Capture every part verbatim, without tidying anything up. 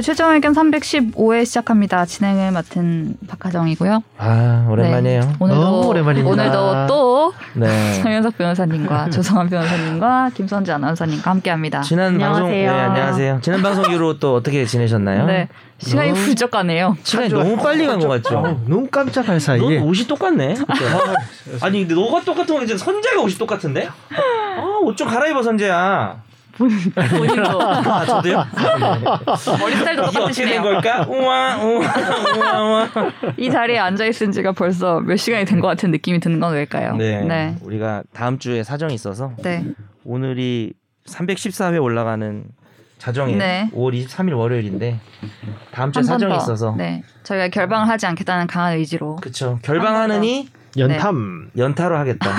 네, 최종의견 삼백십오 회 시작합니다. 진행을 맡은 박하정이고요. 아, 오랜만이에요. 네, 오늘도, 너무 오랜만입니다. 오늘도 또 네. 장현석 변호사님과 조성한 변호사님과 김선재 아나운서님과 함께합니다. 지난 안녕하세요. 방송, 네, 안녕하세요. 지난 방송 이후로 또 어떻게 지내셨나요? 네, 시간이 훌쩍 가네요. 시간이 너무 빨리 간 것 같죠? 너무 깜짝할 사이에. 넌 옷이 똑같네. 아니, 근데 너가 똑같은 건 이제 선재가 옷이 똑같은데? 아, 옷 좀 갈아입어, 선재야. 본인도 아, 저도요? 머리 스타일도 똑같으시네요. 걸까? 우와 우와 우와 이 자리에 앉아 있은 지가 벌써 몇 시간이 된 것 같은 느낌이 드는 건 왜일까요? 네, 네. 우리가 다음 주에 사정이 있어서 네. 오늘이 삼백십사 회 올라가는 자정이에요. 네. 오월 이십삼일 월요일인데 다음 주에 사정이 있어서 네. 저희가 결방을 하지 않겠다는 강한 의지로 그렇죠. 결방하느니 연탐 네. 연타로 하겠다.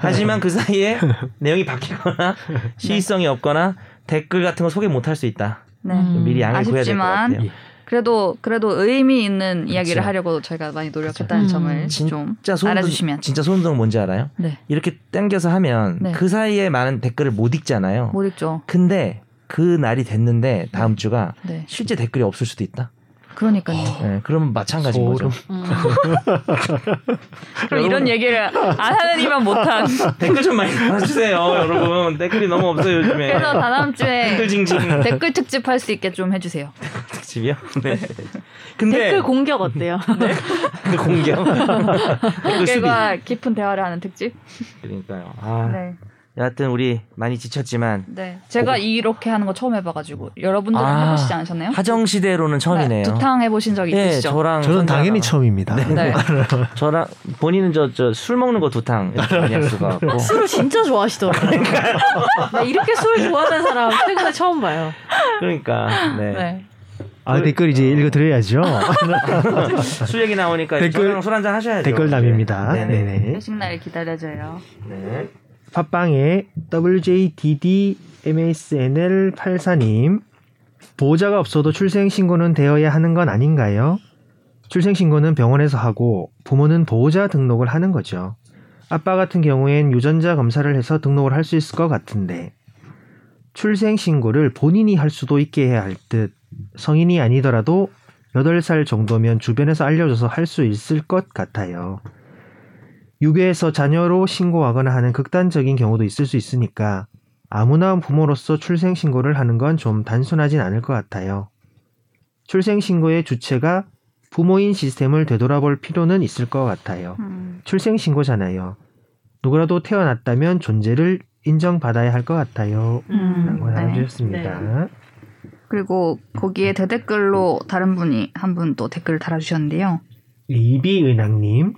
하지만 그 사이에 내용이 바뀌거나 시의성이 네. 없거나 댓글 같은 거 소개 못할 수 있다. 네. 미리 양해 구해야 될 것 같아요. 그래도 그래도 의미 있는 그쵸. 이야기를 하려고 저희가 많이 노력했다는 음. 점을 진짜 좀 소름돋, 알아주시면. 진짜 소름돋는 뭔지 알아요? 네. 이렇게 당겨서 하면 네. 그 사이에 많은 댓글을 못 읽잖아요. 못 읽죠. 근데 그 날이 됐는데 다음 주가 네. 실제 댓글이 없을 수도 있다. 그러니까요. 네, 그러면 마찬가지인 소름. 거죠. 음. 그럼 이런 얘기를 안 하는 이만 못한. 댓글 좀 많이 달아주세요, 여러분. 댓글이 너무 없어요 요즘에. 그래서 다음 주에 댓글 특집 할 수 있게 좀 해주세요. 특집이요? 네. 근데 댓글 공격 어때요? 네. 공격. 댓글과 깊은 대화를 하는 특집. 그러니까요. 아. 네. 여하튼 우리 많이 지쳤지만 네. 제가 오. 이렇게 하는 거 처음 해봐가지고 여러분들은 아, 해보시지 않으셨나요? 하정시대로는 처음이네요. 네, 두탕 해보신 적 네, 있으시죠? 저랑 저는 당연히 처음입니다. 네. 네. 저랑 본인은 저 저 술 먹는 거 두탕 약수가 술을 진짜 좋아하시더라고요. 나 이렇게 술을 좋아하는 사람 최근에 처음 봐요. 그러니까 네. 네. 아, 댓글 이제 읽어드려야죠. 술 얘기 나오니까 저랑 술 한잔 하셔야죠. 댓글남입니다. 네네. 회식 날 기다려줘요. 네. 팟빵에 더블유제이디디엠에스엔엘 팔십사님 보호자가 없어도 출생신고는 되어야 하는 건 아닌가요? 출생신고는 병원에서 하고 부모는 보호자 등록을 하는 거죠. 아빠 같은 경우엔 유전자 검사를 해서 등록을 할 수 있을 것 같은데 출생신고를 본인이 할 수도 있게 해야 할 듯 성인이 아니더라도 여덟 살 정도면 주변에서 알려줘서 할 수 있을 것 같아요. 유괴해서 자녀로 신고하거나 하는 극단적인 경우도 있을 수 있으니까 아무나 부모로서 출생신고를 하는 건 좀 단순하진 않을 것 같아요. 출생신고의 주체가 부모인 시스템을 되돌아볼 필요는 있을 것 같아요. 음. 출생신고잖아요. 누구라도 태어났다면 존재를 인정받아야 할 것 같아요. 음. 라고 알려주셨습니다. 네. 네. 그리고 거기에 대댓글로 다른 분이 한 분 또 댓글을 달아주셨는데요. 이비은학님.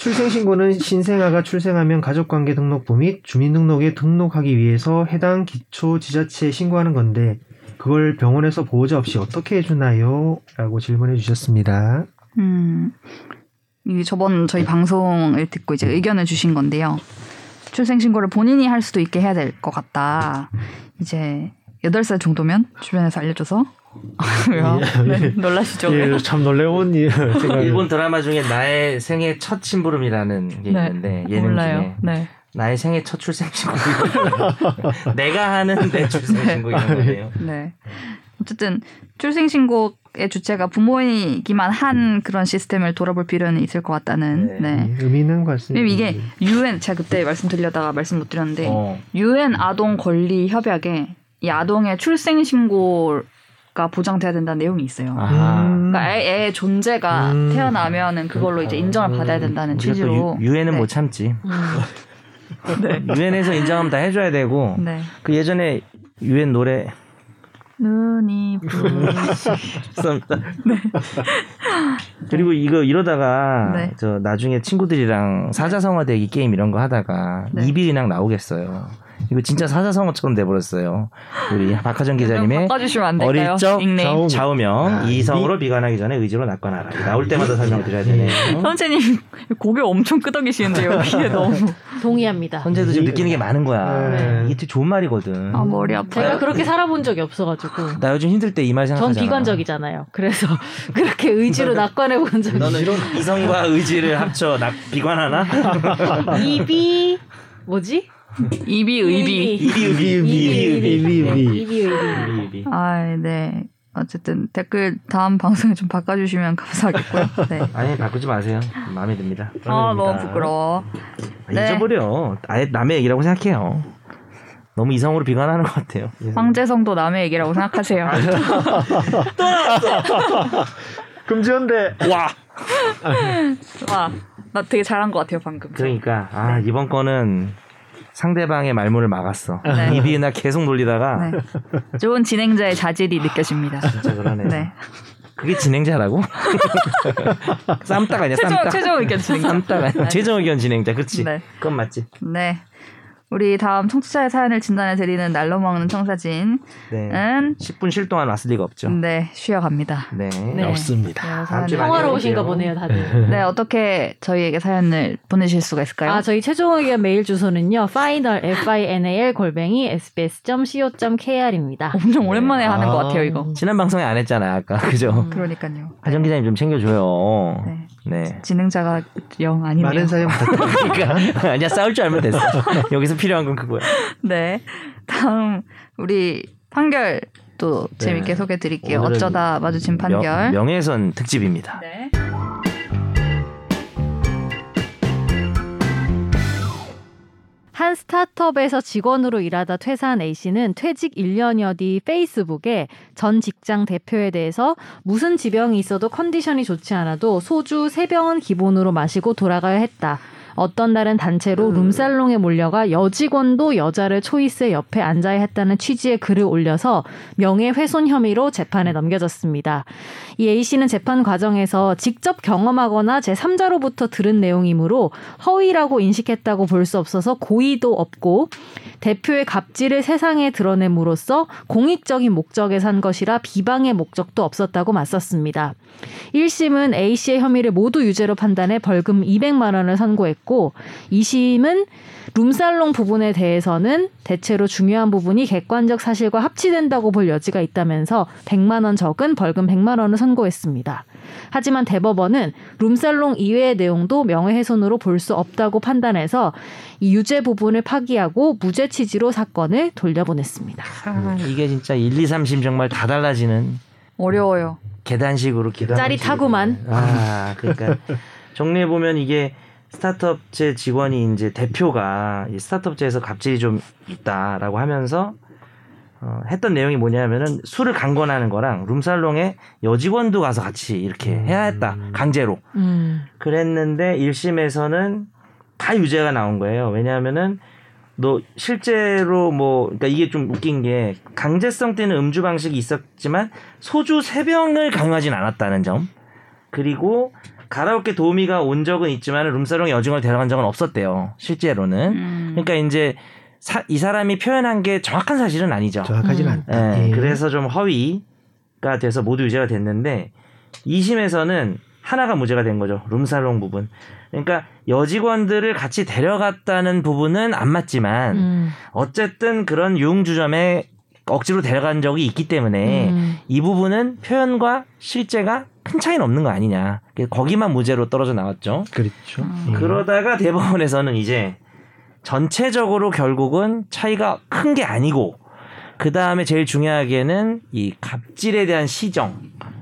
출생신고는 신생아가 출생하면 가족관계 등록부 및 주민등록에 등록하기 위해서 해당 기초 지자체에 신고하는 건데 그걸 병원에서 보호자 없이 어떻게 해주나요? 라고 질문해 주셨습니다. 음, 이 저번 저희 방송을 듣고 이제 의견을 주신 건데요. 출생신고를 본인이 할 수도 있게 해야 될 것 같다. 이제 여덟 살 정도면 주변에서 알려줘서 왜요? 예, 네, 놀라시죠? 예, 참 놀라운 일. 일본 드라마 중에 나의 생애 첫 심부름이라는 게 네, 있는데 예능 몰라요. 중에 네. 나의 생애 첫 출생신고 내가 하는 내 출생신고 이런 거예요. 네. 네. 어쨌든 출생신고의 주체가 부모이기만 한 그런 시스템을 돌아볼 필요는 있을 것 같다는. 네. 네. 의미는 같습니다. 이게 유엔 제가 그때 말씀드리려다가 말씀 못 드렸는데 어. 유엔 아동 권리 협약에 이 아동의 출생신고 보장돼야 된다는 내용이 있어요. 아. 그러니까 애, 애의 존재가 음. 태어나면은 그걸로 그러니까. 이제 인정을 받아야 된다는 취지로. 유엔은 네. 못 참지. 유엔에서 네. 인정하면 다 해줘야 되고. 네. 그 예전에 유엔 노래. 눈이 부시. 죄송합니다. 네. 그리고 이거 이러다가 네. 저 나중에 친구들이랑 사자성어대기 게임 이런 거 하다가 네. 이비인학 나오겠어요. 이거 진짜 사자성어처럼 돼버렸어요. 우리 박하정 기자님의 어릴 적 자우명, 자우명. 아, 이성으로 이... 비관하기 전에 의지로 낚아놔라. 나올 때마다 설명드려야 되네요. 선재님 고개 엄청 끄덕이시는데 여기에 너무 동의합니다. 선재도 지금 느끼는 게 많은 거야. 네. 이게 좋은 말이거든. 아, 머리 아파요. 제가 그렇게 살아본 적이 없어가지고. 나 요즘 힘들 때 이 말 생각하잖아. 전 비관적이잖아요. 그래서 그렇게 의지로 낚아내본 적이. 너는 이런 이성과 의지를 합쳐 낚 비관하나? 이비 뭐지? 이비 의비. 이비 의비. 이비 의비. 이비 의비. 아, 네. 어쨌든 댓글 다음 방송에 좀 바꿔주시면 감사하겠고요. 네. 아니 바꾸지 마세요. 마음에 듭니다. 아 너무 부끄러워. 네. 잊어버려. 아예 남의 얘기라고 생각해요. 너무 이성으로 비관하는 것 같아요. 황재성도 남의 얘기라고 생각하세요. 또 나왔어. 금지연대. 와. 와. 나 되게 잘한 것 같아요 방금. 그러니까 아 네. 이번 거는. 상대방의 말문을 막았어. 네. 이비나 계속 놀리다가 네. 좋은 진행자의 자질이 느껴집니다. 진짜 그러네. 네. 그게 진행자라고? 쌈딱 아니야? 최종, 쌈딱. 최종 의견 진행자. 쌈딱 아니야? 최종 의견 진행자. 그렇지. 네. 그건 맞지. 네. 우리 다음 청취자의 사연을 진단해드리는 날로 먹는 청사진은 네. 십 분 쉴 동안 왔을 리가 없죠. 네. 쉬어갑니다. 네. 네. 없습니다. 네, 평화로우신가 보네요. 다들. 네. 어떻게 저희에게 사연을 보내실 수가 있을까요? 아, 저희 최종 의견 메일 주소는요. final, final, 골뱅이, 에스비에스 점 씨오 점 케이알입니다. 엄청 오랜만에 네. 하는 아, 것 같아요. 이거. 지난 방송에 안 했잖아요. 아까. 그죠? 음, 그러니까요. 하정 기자님 좀 챙겨줘요. 네. 네. 진행자가 영 아니네요. 많은 사연 받았으니까. 아니야. 싸울 줄 알면 됐어. 여기서 필요한 건 그거야. 네. 다음 우리 판결 또 네. 재밌게 소개해 드릴게요. 어쩌다 마주친 판결. 명, 명예훼손 특집입니다. 네. 한 스타트업에서 직원으로 일하다 퇴사한 A씨는 퇴직 일 년여 뒤 페이스북에 전 직장 대표에 대해서 무슨 지병이 있어도 컨디션이 좋지 않아도 소주 세 병은 기본으로 마시고 돌아가야 했다. 어떤 날은 단체로 룸살롱에 몰려가 여직원도 여자를 초이스의 옆에 앉아야 했다는 취지의 글을 올려서 명예훼손 혐의로 재판에 넘겨졌습니다. 이 A씨는 재판 과정에서 직접 경험하거나 제삼자로부터 들은 내용이므로 허위라고 인식했다고 볼 수 없어서 고의도 없고 대표의 갑질을 세상에 드러냄으로써 공익적인 목적에 산 것이라 비방의 목적도 없었다고 맞섰습니다. 일 심은 A씨의 혐의를 모두 유죄로 판단해 벌금 이백만 원을 선고했고 이심은 룸살롱 부분에 대해서는 대체로 중요한 부분이 객관적 사실과 합치된다고 볼 여지가 있다면서 백만 원 적은 벌금 백만 원을 선고했습니다. 하지만 대법원은 룸살롱 이외의 내용도 명예훼손으로 볼 수 없다고 판단해서 이 유죄 부분을 파기하고 무죄 취지로 사건을 돌려보냈습니다. 이게 진짜 일, 이, 삼심 정말 다 달라지는 어려워요. 계단식으로 짜릿하구만. 아, 그러니까 정리해보면 이게 스타트업체 직원이 이제 대표가 이 스타트업체에서 갑질이 좀 있다라고 하면서 어, 했던 내용이 뭐냐면은 술을 강권하는 거랑 룸살롱에 여직원도 가서 같이 이렇게 해야 했다. 강제로. 음. 그랬는데 일 심에서는 다 유죄가 나온 거예요. 왜냐하면은 너 실제로 뭐 그러니까 이게 좀 웃긴 게 강제성 때는 음주 방식이 있었지만 소주 세 병을 강요하진 않았다는 점. 그리고 가라오케 도우미가 온 적은 있지만 룸살롱에 여직원을 데려간 적은 없었대요. 실제로는. 음. 그러니까 이제 사, 이 사람이 표현한 게 정확한 사실은 아니죠. 정확하진 음. 않다. 네, 그래서 좀 허위가 돼서 모두 유죄가 됐는데 이 심에서는 하나가 무죄가 된 거죠. 룸살롱 부분. 그러니까 여직원들을 같이 데려갔다는 부분은 안 맞지만 음. 어쨌든 그런 유흥주점에 억지로 데려간 적이 있기 때문에 음. 이 부분은 표현과 실제가 큰 차이는 없는 거 아니냐. 거기만 무죄로 떨어져 나왔죠. 그렇죠. 음. 그러다가 대법원에서는 이제 전체적으로 결국은 차이가 큰 게 아니고 그 다음에 제일 중요하게는 이 갑질에 대한 시정.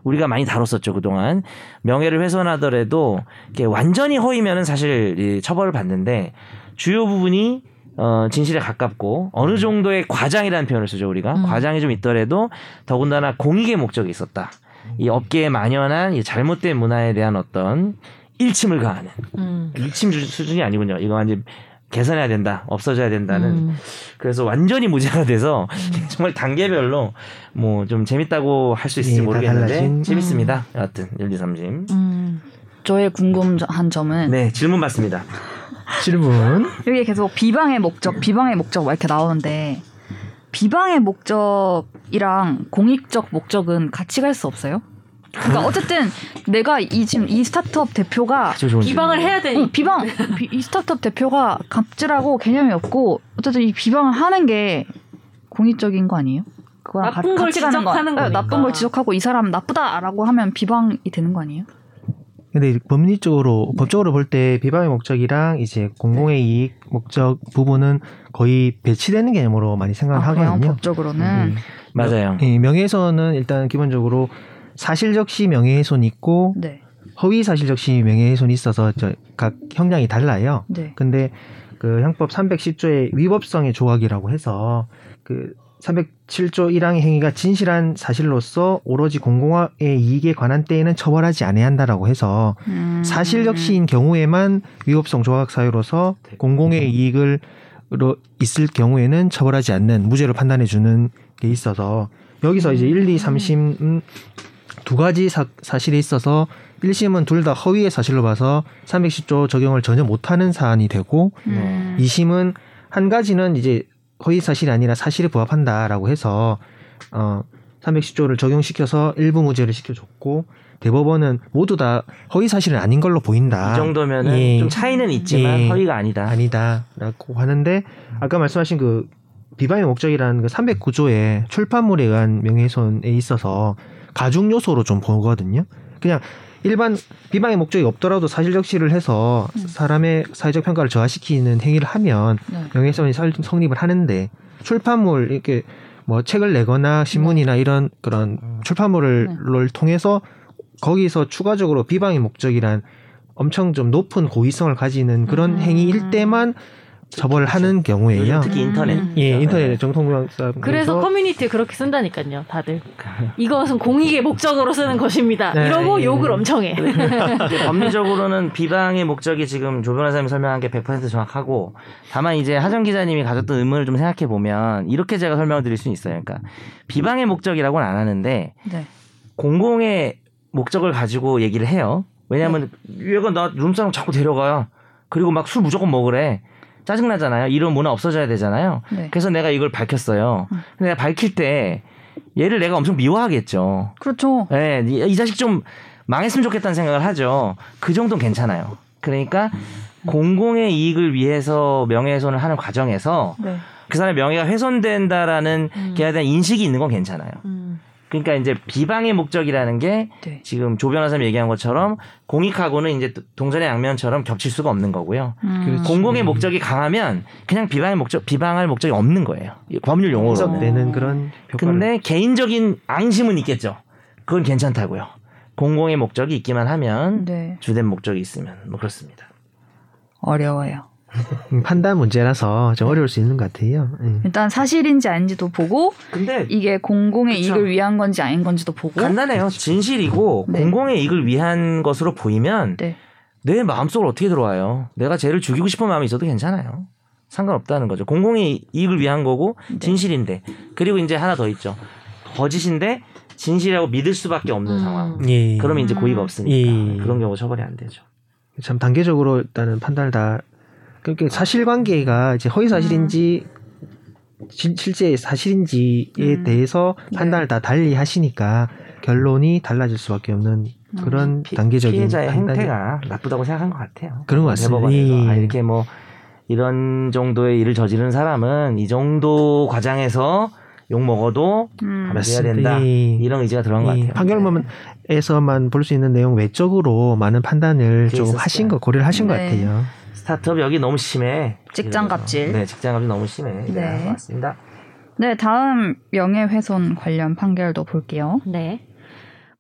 우리가 많이 다뤘었죠 그동안. 명예를 훼손하더라도 이게 완전히 허위면은 사실 이 처벌을 받는데 주요 부분이 어, 진실에 가깝고 어느 정도의 과장이라는 표현을 쓰죠 우리가. 음. 과장이 좀 있더라도 더군다나 공익의 목적이 있었다. 이 업계에 만연한 이 잘못된 문화에 대한 어떤 일침을 가하는 음. 일침 수준이 아니군요. 이거 이제 개선해야 된다, 없어져야 된다는. 음. 그래서 완전히 무죄가 돼서 음. 정말 단계별로 뭐 좀 재밌다고 할 수 있을지 예, 모르겠는데 재밌습니다. 음. 여하튼 일, 이, 삼심. 음. 저의 궁금한 점은 네 질문 받습니다. 질문. 여기 계속 비방의 목적, 비방의 목적 막 이렇게 나오는데. 비방의 목적이랑 공익적 목적은 같이 갈 수 없어요? 그러니까 어쨌든 내가 이 지금 이 스타트업 대표가 비방을 해야 되니 응, 비방 비, 이 스타트업 대표가 갑질하고 개념이 없고 어쨌든 이 비방을 하는 게 공익적인 거 아니에요? 그거랑 나쁜 가, 걸 같이 지적하는 가는 거 나쁜 걸 지적하고 이 사람 나쁘다라고 하면 비방이 되는 거 아니에요? 근데 법리적으로, 법적으로 볼 때 비방의 목적이랑 이제 공공의 네. 이익 목적 부분은 거의 배치되는 개념으로 많이 생각을 아, 하거든요. 그래요? 법적으로는. 음. 맞아요. 예, 명예훼손은 일단 기본적으로 사실적시 명예훼손이 있고 네. 허위사실적시 명예훼손이 있어서 저 각 형량이 달라요. 네. 근데 그 형법 삼백십 조의 위법성의 조각이라고 해서 그 삼백칠 조 일항의 행위가 진실한 사실로서 오로지 공공의 이익에 관한 때에는 처벌하지 않아야 한다라고 해서 음. 사실적시인 경우에만 위법성 조각 사유로서 공공의 이익을 있을 경우에는 처벌하지 않는 무죄로 판단해 주는 게 있어서 여기서 이제 일, 이, 삼 심 두 가지 사, 사실에 있어서 일 심은 둘 다 허위의 사실로 봐서 삼백십 조 적용을 전혀 못하는 사안이 되고 음. 이 심은 한 가지는 이제 허위 사실이 아니라 사실에 부합한다라고 해서 어, 삼백십 조를 적용시켜서 일부 무죄를 시켜줬고 대법원은 모두 다 허위 사실은 아닌 걸로 보인다. 이 정도면은 예. 좀 차이는 있지만 예. 허위가 아니다. 아니다라고 하는데 아까 말씀하신 그 비방의 목적이라는 그 삼백구 조의 출판물에 의한 명예훼손에 있어서 가중 요소로 좀 보거든요. 그냥 일반 비방의 목적이 없더라도 사실적시를 해서 사람의 사회적 평가를 저하시키는 행위를 하면 명예훼손이 성립을 하는데 출판물 이렇게 뭐 책을 내거나 신문이나 이런 그런 출판물을 네. 통해서 거기서 추가적으로 비방의 목적이란 엄청 좀 높은 고의성을 가지는 그런 음. 행위일 때만 처벌을 하는 경우에요. 특히 인터넷. 음. 예, 인터넷 정통방사. 그래서 커뮤니티에 그렇게 쓴다니까요, 다들. 이것은 공익의 목적으로 쓰는 것입니다. 네, 이러고 네, 욕을 네. 엄청 해. 법리적으로는 비방의 목적이 지금 조 변호사님이 설명한 게 백 퍼센트 정확하고, 다만 이제 하정 기자님이 가졌던 의문을 좀 생각해 보면 이렇게 제가 설명을 드릴 수는 있어요. 그러니까 비방의 목적이라고는 안 하는데 네. 공공의 목적을 가지고 얘기를 해요. 왜냐하면 네. 얘가 나 룸사롱 자꾸 데려가요. 그리고 막 술 무조건 먹으래. 짜증나잖아요. 이런 문화 없어져야 되잖아요. 네. 그래서 내가 이걸 밝혔어요. 음. 근데 내가 밝힐 때 얘를 내가 엄청 미워하겠죠. 그렇죠. 네, 이, 이 자식 좀 망했으면 좋겠다는 생각을 하죠. 그 정도는 괜찮아요. 그러니까 음. 공공의 이익을 위해서 명예훼손을 하는 과정에서 네. 그 사람의 명예가 훼손된다라는 음. 걔에 대한 인식이 있는 건 괜찮아요. 음. 그러니까 이제 비방의 목적이라는 게 네. 지금 조 변호사님이 얘기한 것처럼 공익하고는 이제 동전의 양면처럼 겹칠 수가 없는 거고요. 음. 공공의 음. 목적이 강하면 그냥 비방의 목적, 비방할 목적이 없는 거예요. 법률 용어로. 되는 그런. 근데 개인적인 앙심은 있겠죠. 그건 괜찮다고요. 공공의 목적이 있기만 하면 네. 주된 목적이 있으면 뭐 그렇습니다. 어려워요. 판단 문제라서 좀 어려울 수 있는 것 같아요. 응. 일단 사실인지 아닌지도 보고 근데 이게 공공의 그쵸. 이익을 위한 건지 아닌 건지도 보고 간단해요. 진실이고 네. 공공의 이익을 위한 것으로 보이면 네. 내 마음속으로 어떻게 들어와요. 내가 쟤를 죽이고 싶은 마음이 있어도 괜찮아요. 상관없다는 거죠. 공공의 이익을 위한 거고 진실인데 네. 그리고 이제 하나 더 있죠. 거짓인데 진실이라고 믿을 수밖에 없는 음. 상황. 예. 그러면 이제 고의가 없으니까 예. 그런 경우 처벌이 안 되죠. 참 단계적으로 일단은 판단을 다 그러니까 사실관계가 이제 허위사실인지 음. 실제 사실인지에 음. 대해서 판단을 네. 다 달리 하시니까 결론이 달라질 수밖에 없는 음. 그런 피, 단계적인 피해자의 판단이. 행태가 나쁘다고 생각한 것 같아요. 그런 것 같습니다. 예. 아, 이렇게 뭐 이런 정도의 일을 저지른 사람은 이 정도 과정에서 욕 먹어도 음. 감수해야 된다. 예. 이런 의지가 들어간 예. 것 같아요. 판결문에서만 볼 수 있는 내용 외적으로 많은 판단을 좀 있었어요. 하신 거 고려를 하신 네. 것 같아요. 스타트업 여기 너무 심해. 직장 갑질. 네, 직장 갑질 너무 심해. 네, 맞습니다. 네, 다음 명예훼손 관련 판결도 볼게요. 네.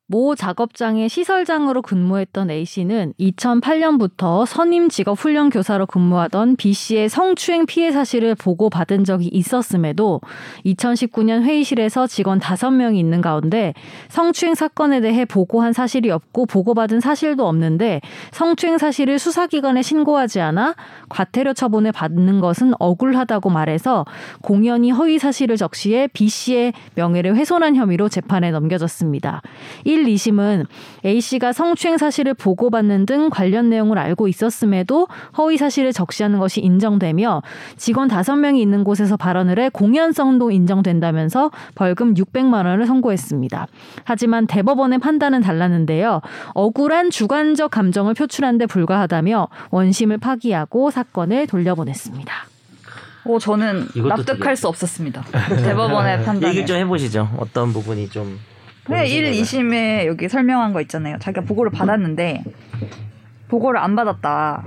모 작업장의 시설장으로 근무했던 A씨는 이천팔 년부터 선임 직업훈련교사로 근무하던 B씨의 성추행 피해 사실을 보고받은 적이 있었음에도 이천십구 년 회의실에서 직원 다섯 명이 있는 가운데 성추행 사건에 대해 보고한 사실이 없고 보고받은 사실도 없는데 성추행 사실을 수사기관에 신고하지 않아 과태료 처분을 받는 것은 억울하다고 말해서 공연히 허위 사실을 적시해 B씨의 명예를 훼손한 혐의로 재판에 넘겨졌습니다. 일, 이 심은 A씨가 성추행 사실을 보고받는 등 관련 내용을 알고 있었음에도 허위 사실을 적시하는 것이 인정되며 직원 다섯 명이 있는 곳에서 발언을 해 공연성도 인정된다면서 벌금 육백만 원을 선고했습니다. 하지만 대법원의 판단은 달랐는데요. 억울한 주관적 감정을 표출한 데 불과하다며 원심을 파기하고 사건을 돌려보냈습니다. 오, 저는 납득할 되게... 수 없었습니다. 대법원의 판단을. 얘기 좀 해보시죠. 어떤 부분이 좀... 그래 일, 이심에 여기 설명한 거 있잖아요. 자기가 보고를 받았는데 보고를 안 받았다.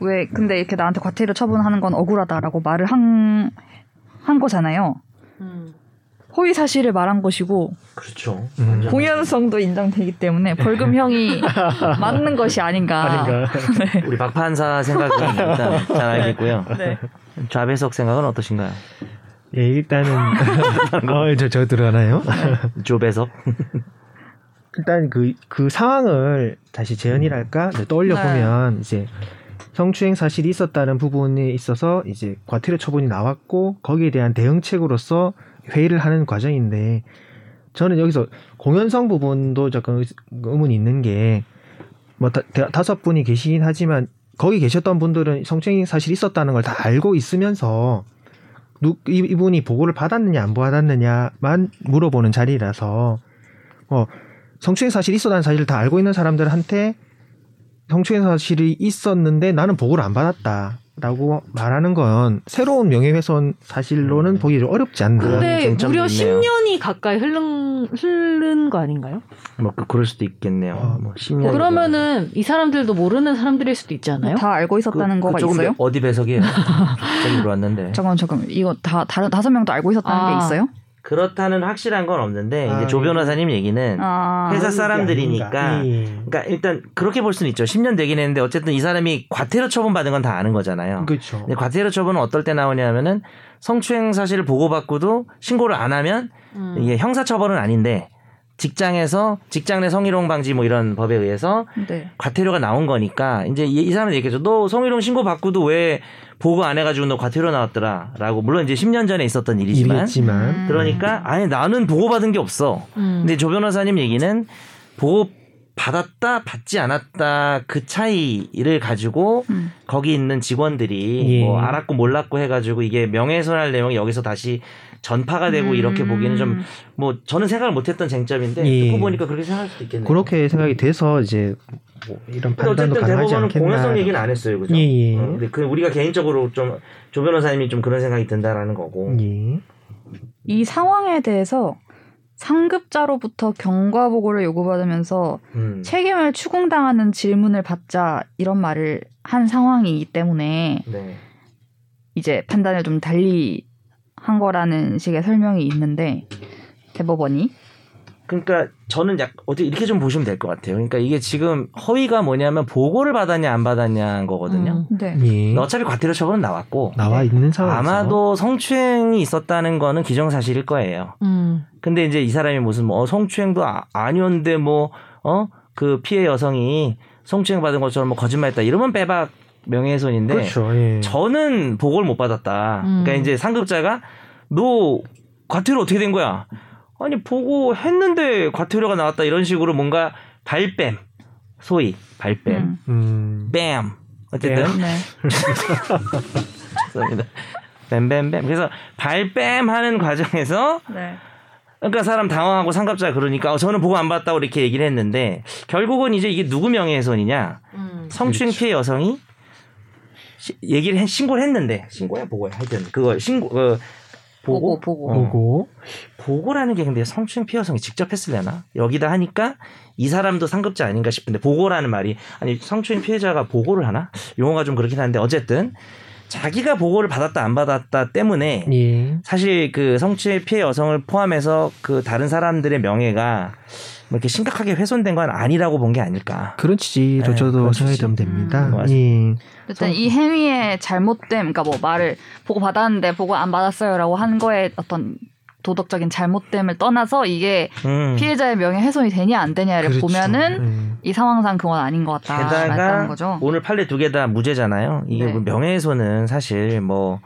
왜 근데 이렇게 나한테 과태료 처분하는 건 억울하다라고 말을 한, 한 거잖아요. 음. 허위 사실을 말한 것이고 그렇죠. 음. 공연성도 인정되기 때문에 벌금형이 맞는 것이 아닌가. 아닌가. 네. 우리 박 판사 생각은 일단 잘 알겠고요. 네. 좌배석 생각은 어떠신가요? 예, 일단은 어, 저, 저 들어가나요? 조배석. 일단 그, 그 상황을 다시 재현이랄까 네, 떠올려 보면 네. 이제 성추행 사실이 있었다는 부분에 있어서 이제 과태료 처분이 나왔고 거기에 대한 대응책으로서 회의를 하는 과정인데 저는 여기서 공연성 부분도 약간 의문이 있는 게 뭐 다섯 분이 계시긴 하지만 거기 계셨던 분들은 성추행 사실이 있었다는 걸 다 알고 있으면서 누, 이, 이분이 보고를 받았느냐 안 받았느냐만 물어보는 자리라서 어, 성추행 사실이 있었다는 사실을 다 알고 있는 사람들한테 성추행 사실이 있었는데 나는 보고를 안 받았다라고 말하는 건 새로운 명예훼손 사실로는 음. 보기 좀 어렵지 않나. 근데 무려 십 년이 가까이 흐른, 흐른 거 아닌가요? 뭐 그럴 수도 있겠네요. 어, 뭐 십 년 그러면은 이 사람들도 모르는 사람들일 수도 있잖아요. 다 알고 있었다는 그, 거가 있어요? 어디 배석이에요? 왔는데. 잠깐 잠깐 이거 다 다른 다섯 명도 알고 있었다는 아. 게 있어요? 그렇다는 확실한 건 없는데 아, 이제 조 변호사님 얘기는 아, 회사 사람들이니까 예. 그러니까 일단 그렇게 볼 수는 있죠. 십 년 되긴 했는데 어쨌든 이 사람이 과태료 처분 받은 건 다 아는 거잖아요. 그렇죠. 근데 과태료 처분은 어떨 때 나오냐면은 성추행 사실을 보고받고도 신고를 안 하면 음. 이게 형사 처벌은 아닌데 직장에서 직장 내 성희롱 방지 뭐 이런 법에 의해서 네. 과태료가 나온 거니까 이제 이, 이 사람이 얘기했죠. 너 성희롱 신고 받고도 왜 보고 안 해가지고 너 과태료 나왔더라라고. 물론 이제 십 년 전에 있었던 일이지만, 일이지만. 그러니까 아니 나는 보고 받은 게 없어. 음. 근데 조 변호사님 얘기는 보고 받았다 받지 않았다 그 차이를 가지고 음. 거기 있는 직원들이 예. 뭐 알았고 몰랐고 해가지고 이게 명예훼손할 내용이 여기서 다시 전파가 되고 음. 이렇게 보기는 좀 뭐 저는 생각을 못했던 쟁점인데 예. 듣고 보니까 그렇게 생각할 수도 있겠네요. 그렇게 생각이 돼서 이제. 뭐 이런 판단도 가능하지 않겠나. 어쨌든 대법원은 공연성 얘기는 안 했어요, 그죠? 예, 예. 어, 근데 그 우리가 개인적으로 좀 조 변호사님이 좀 그런 생각이 든다라는 거고. 예. 이 상황에 대해서 상급자로부터 경과 보고를 요구받으면서 음. 책임을 추궁당하는 질문을 받자 이런 말을 한 상황이기 때문에 네. 이제 판단을 좀 달리 한 거라는 식의 설명이 있는데 대법원이. 그러니까 저는 약 어떻게 이렇게 좀 보시면 될 것 같아요. 그러니까 이게 지금 허위가 뭐냐면 보고를 받았냐 안 받았냐인 거거든요. 음, 네. 예. 어차피 과태료 처분은 나왔고 나와 있는 상황에서 아마도 성추행이 있었다는 거는 기정사실일 거예요. 음. 근데 이제 이 사람이 무슨 뭐 성추행도 아, 아니었는데 뭐 어 그 피해 여성이 성추행 받은 것처럼 뭐 거짓말했다 이러면 빼박 명예훼손인데 그렇죠, 예. 저는 보고를 못 받았다. 음. 그러니까 이제 상급자가 너 과태료 어떻게 된 거야? 아니 보고 했는데 과태료가 나왔다 이런 식으로 뭔가 발뺌 소위 발뺌 음. 뺨 어쨌든 네. 죄송합니다 뱀뱀뱀 그래서 발뺌하는 과정에서 네. 그러니까 사람 당황하고 상급자 그러니까 어, 저는 보고 안 봤다고 이렇게 얘기를 했는데 결국은 이제 이게 누구 명예훼손이냐 음. 성추행 그렇죠. 피해 여성이 시, 얘기를 해, 신고를 했는데 신고야 보고야 하여튼 그걸 신고 어, 보고 보고 보고 어. 보고라는 게 근데 성추행 피해 여성이 직접 했으려나 여기다 하니까 이 사람도 상급자 아닌가 싶은데 보고라는 말이 아니 성추행 피해자가 보고를 하나 용어가 좀 그렇긴 한데 어쨌든 자기가 보고를 받았다 안 받았다 때문에 예. 사실 그 성추행 피해 여성을 포함해서 그 다른 사람들의 명예가 뭐 이렇게 심각하게 훼손된 건 아니라고 본 게 아닐까 그런 취지로 네, 저도 생각이 됩니다. 음, 예. 일단 이 행위의 잘못됨, 그러니까 뭐 말을 보고 받았는데 보고 안 받았어요라고 한 거에 어떤 도덕적인 잘못됨을 떠나서 이게 음. 피해자의 명예훼손이 되냐 안 되냐를 그렇죠. 보면은 음. 이 상황상 그건 아닌 것 같다라는 거죠. 오늘 판례 두 개 다 무죄잖아요. 이게 네. 명예훼손은 사실 뭐.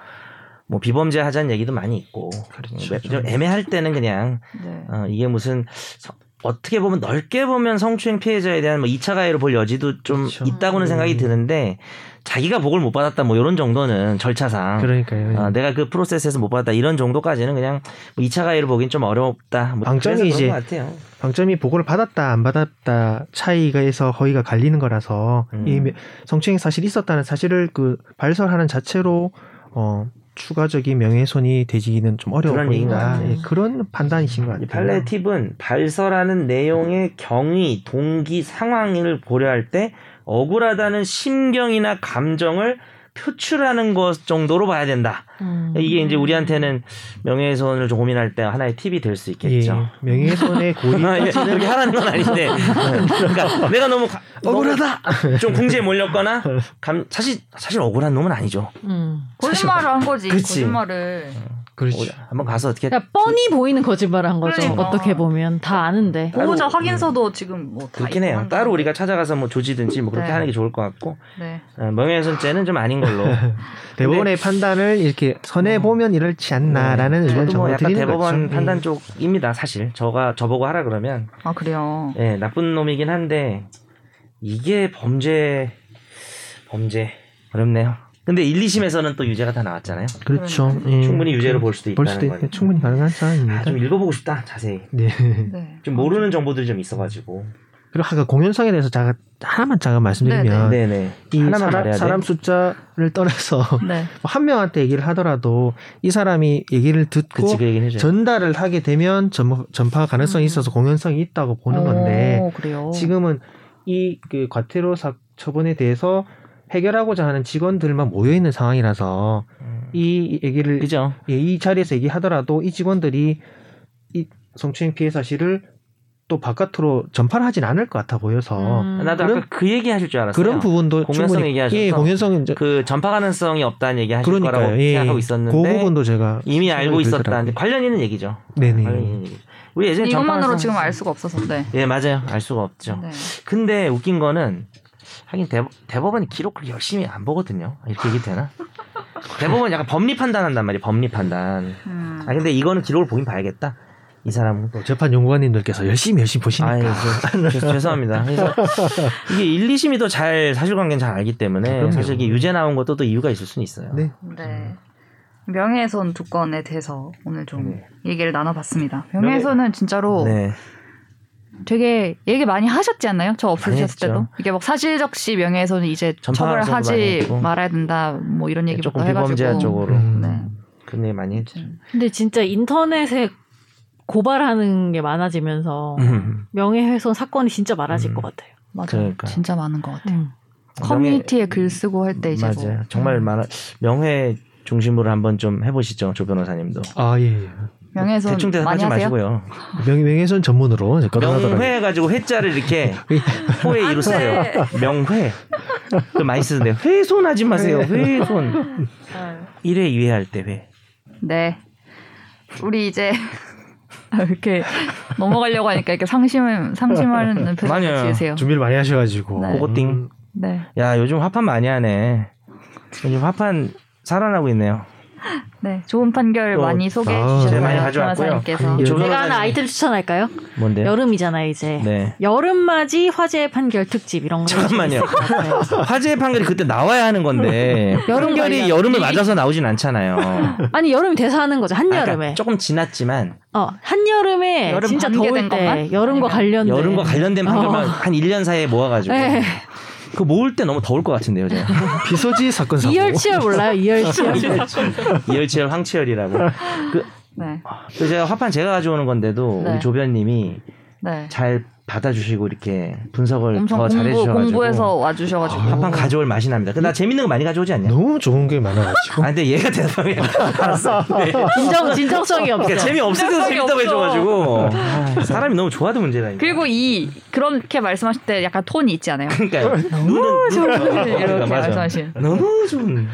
뭐 비범죄 하자는 얘기도 많이 있고 그렇죠. 좀 애매할 때는 그냥 네. 어, 이게 무슨 서, 어떻게 보면 넓게 보면 성추행 피해자에 대한 뭐 이 차 가해를 볼 여지도 좀 그렇죠. 있다고는 음. 생각이 드는데 자기가 보고를 못 받았다 뭐 이런 정도는 절차상 그러니까요. 어, 내가 그 프로세스에서 못 받았다 이런 정도까지는 그냥 뭐 이 차 가해를 보긴 좀 어렵다. 뭐 방점이 이제 같아요. 방점이 보고를 받았다 안 받았다 차이가에서 허위가 갈리는 거라서 음. 이 성추행 사실이 있었다는 사실을 그 발설하는 자체로 어. 추가적인 명예훼손이 되지는 좀 어려워 그런 보인다. 예, 그런 판단이신 것 같아요. 팔레티브는 발설하는 내용의 경위, 동기, 상황을 고려할 때 억울하다는 심경이나 감정을 표출하는 것 정도로 봐야 된다. 음. 이게 이제 우리한테는 명예훼손을 좀 고민할 때 하나의 팁이 될 수 있겠죠. 예, 명예훼손의 고의까지는 그렇게 하라는 건 아닌데, 그러니까 내가 너무 가, 억울하다, 너무 좀 궁지에 몰렸거나, 감, 사실 사실 억울한 놈은 아니죠. 음. 거짓말을 한 거지. 그치. 거짓말을. 그렇지. 한번 가서 어떻게? 그러니까 뻔히 보이는 거짓말을 한 거죠. 그러니까. 어떻게 보면 다 아는데. 보호자 확인서도 음. 지금 뭐 그렇긴 해요. 따로 우리가 찾아가서 뭐 조지든지 뭐 그렇게 네. 하는 게 좋을 것 같고. 네. 어, 명예훼손죄는 좀 아닌 걸로. 대법원의 판단을 이렇게 선해 보면 이럴지 않나라는 네. 의견 정도 뭐 드리는 거죠. 대법원 판단 네. 쪽입니다. 사실 저가 저보고 하라 그러면. 아 그래요. 예, 네, 나쁜 놈이긴 한데 이게 범죄 범죄 어렵네요. 근데 일, 이심에서는 또 유죄가 다 나왔잖아요. 그렇죠. 예. 충분히 유죄로 볼 수도 있다는 거예요. 볼 수도 충분히 가능한 사안입니다. 아, 좀 읽어보고 싶다, 자세히. 네. 네. 좀 모르는 정보들이 좀 있어가지고. 그리고 아까 공연성에 대해서 자가, 하나만 잠깐 말씀드리면, 네네. 이 하나만 사람, 사람 숫자를 떠나서 네. 한 명한테 얘기를 하더라도 이 사람이 얘기를 듣고 그치, 그 얘기는 전달을 하게 되면 전, 전파 가능성이 음. 있어서 공연성이 있다고 보는 오, 건데 그래요? 지금은 이 그 과태료 처분에 대해서 해결하고자 하는 직원들만 모여있는 상황이라서 음. 이 얘기를 그죠. 예, 이 자리에서 얘기하더라도 이 직원들이 이 성추행 피해 사실을 또 바깥으로 전파를 하진 않을 것 같아 보여서 음. 나도 그런, 아까 그 얘기 하실 줄 알았어요. 그런 부분도 공연성 얘기하셔서 예, 공연성 그 전파 가능성이 없다는 얘기 하실 그러니까요. 거라고 예, 생각하고 있었는데 그 부분도 제가 이미 알고 있었다는 관련 있는 얘기죠. 네네. 관련 있는 얘기. 우리 예전에 이것만으로 지금 알 수가 없었는데. 예, 맞아요. 알 수가 없죠. 네. 근데 웃긴 거는. 하긴 대법, 대법원이 기록을 열심히 안 보거든요. 이렇게 얘기 되나? 대법원 약간 법리 판단한단 말이에요. 법리 판단. 음. 아 근데 이거는 기록을 보긴 봐야겠다. 이 사람은 또 재판 연구관님들께서 열심히 열심히 보시니까. 아니, 저, 저, 죄송합니다. 그래서 이게 일, 이심이 더 잘 사실관계는 잘 알기 때문에 그럼요. 사실 이게 유죄 나온 것도 또 이유가 있을 수는 있어요. 네. 네. 명예훼손 두 건에 대해서 오늘 좀 네. 얘기를 나눠봤습니다. 명예훼손은 진짜로. 네. 되게 얘기 많이 하셨지 않나요? 저 없으셨을 때도 이게 막 사실적시 명예훼손은 이제 처벌하지 말아야 된다 뭐 이런 얘기부터 해가지고 조금 비범죄 쪽으로 음. 네. 그런 얘기 많이 했죠. 근데 진짜 인터넷에 고발하는 게 많아지면서 음. 명예훼손 사건이 진짜 많아질 음. 것 같아요. 맞아요. 그러니까. 진짜 많은 것 같아요. 음. 커뮤니티에 명예... 글 쓰고 할 때 이제 맞아요. 뭐. 정말 많아 명예 중심으로 한번 좀 해보시죠, 조 변호사님도. 아 예. 예. 명예훼손 대충 대답하지 마시고요. 명, 명예훼손 전문으로 명회 가지고 회자를 이렇게 호에 이루세요. 명회 그 많이 쓰는데 훼손하지 마세요. 훼손 일회 이회 할 때 회. 네 우리 이제 이렇게 넘어가려고 하니까 이렇게 상심 상심하는 표정을 지으세요. 준비를 많이 하셔가지고 네. 고고띵. 네. 야 요즘 화판 많이 하네. 요즘 화판 살아나고 있네요. 네, 좋은 판결 많이 소개해 주셔서 변호사님께서 제가 하나 아이템 추천할까요? 뭔데요? 여름이잖아요 이제. 네. 여름맞이 화재 판결 특집 이런 거. 잠깐만요. 화재 판결이 그때 나와야 하는 건데 판결이 여름을 맞아서 나오진 않잖아요. 아니 여름 대사하는 거죠 한여름에. 아, 그러니까 조금 지났지만. 어 한여름에 여름 진짜 더울 때 여름과 관련된 여름과 관련된 판결만 어. 한 일 년 사이에 모아가지고. 네. 그 모을 때 너무 더울 것 같은데요, 제가. 비서지 사건 사고. 이열치열 몰라요? 이열치열. 이열치열 황치열이라고. 그, 네. 그 제가 화판 제가 가져오는 건데도 네. 우리 조변님이 네. 잘 받아주시고 이렇게 분석을 더 공부, 잘해주셔가지고. 공부해서 와주셔가지고. 어, 화판 가져올 맛이 납니다. 근데 나 재밌는 거 많이 가져오지 않냐? 너무 좋은 게 많아가지고. 아 근데 얘가 대답이 알았어. 네. 진정 진정성이 없어. 그러니까 재미 없을 때도 재밌다고 해줘가지고 아, 사람이 너무 좋아도 문제다. 그리고 이 그렇게 말씀하실 때 약간 톤이 있지 않아요? 그러니까요. 너무 좋은 이렇게 그러니까, 말씀하신. 너무 좋은.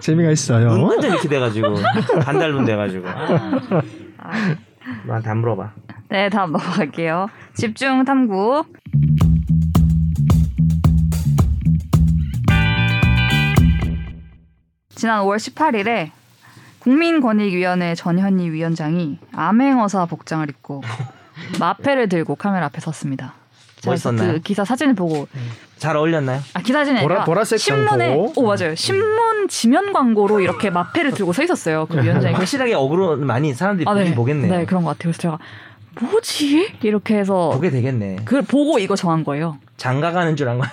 재미가 있어요. 완전 이렇게 돼가지고 반달분 돼가지고. 아. 나한테 안 물어봐. 네, 다음 넘어갈게요. 집중 탐구. 지난 오월 십팔일에 국민권익위원회 전현희 위원장이 암행어사 복장을 입고 마패를 들고 카메라 앞에 섰습니다. 멋있었나요? 그 기사 사진을 보고 잘 어울렸나요? 아 기사 사진이 아니라 신문에 오 맞아요 신문 지면 광고로 이렇게 마패를 들고 서 있었어요 그 위원장이. 확실하게 억울로 많이 사람들이 아, 네. 보겠네요. 네 그런 것 같아요. 그래서 제가 뭐지 이렇게 해서 보게 되겠네. 그걸 보고 이거 정한 거예요. 장가가는 줄 안 거예요.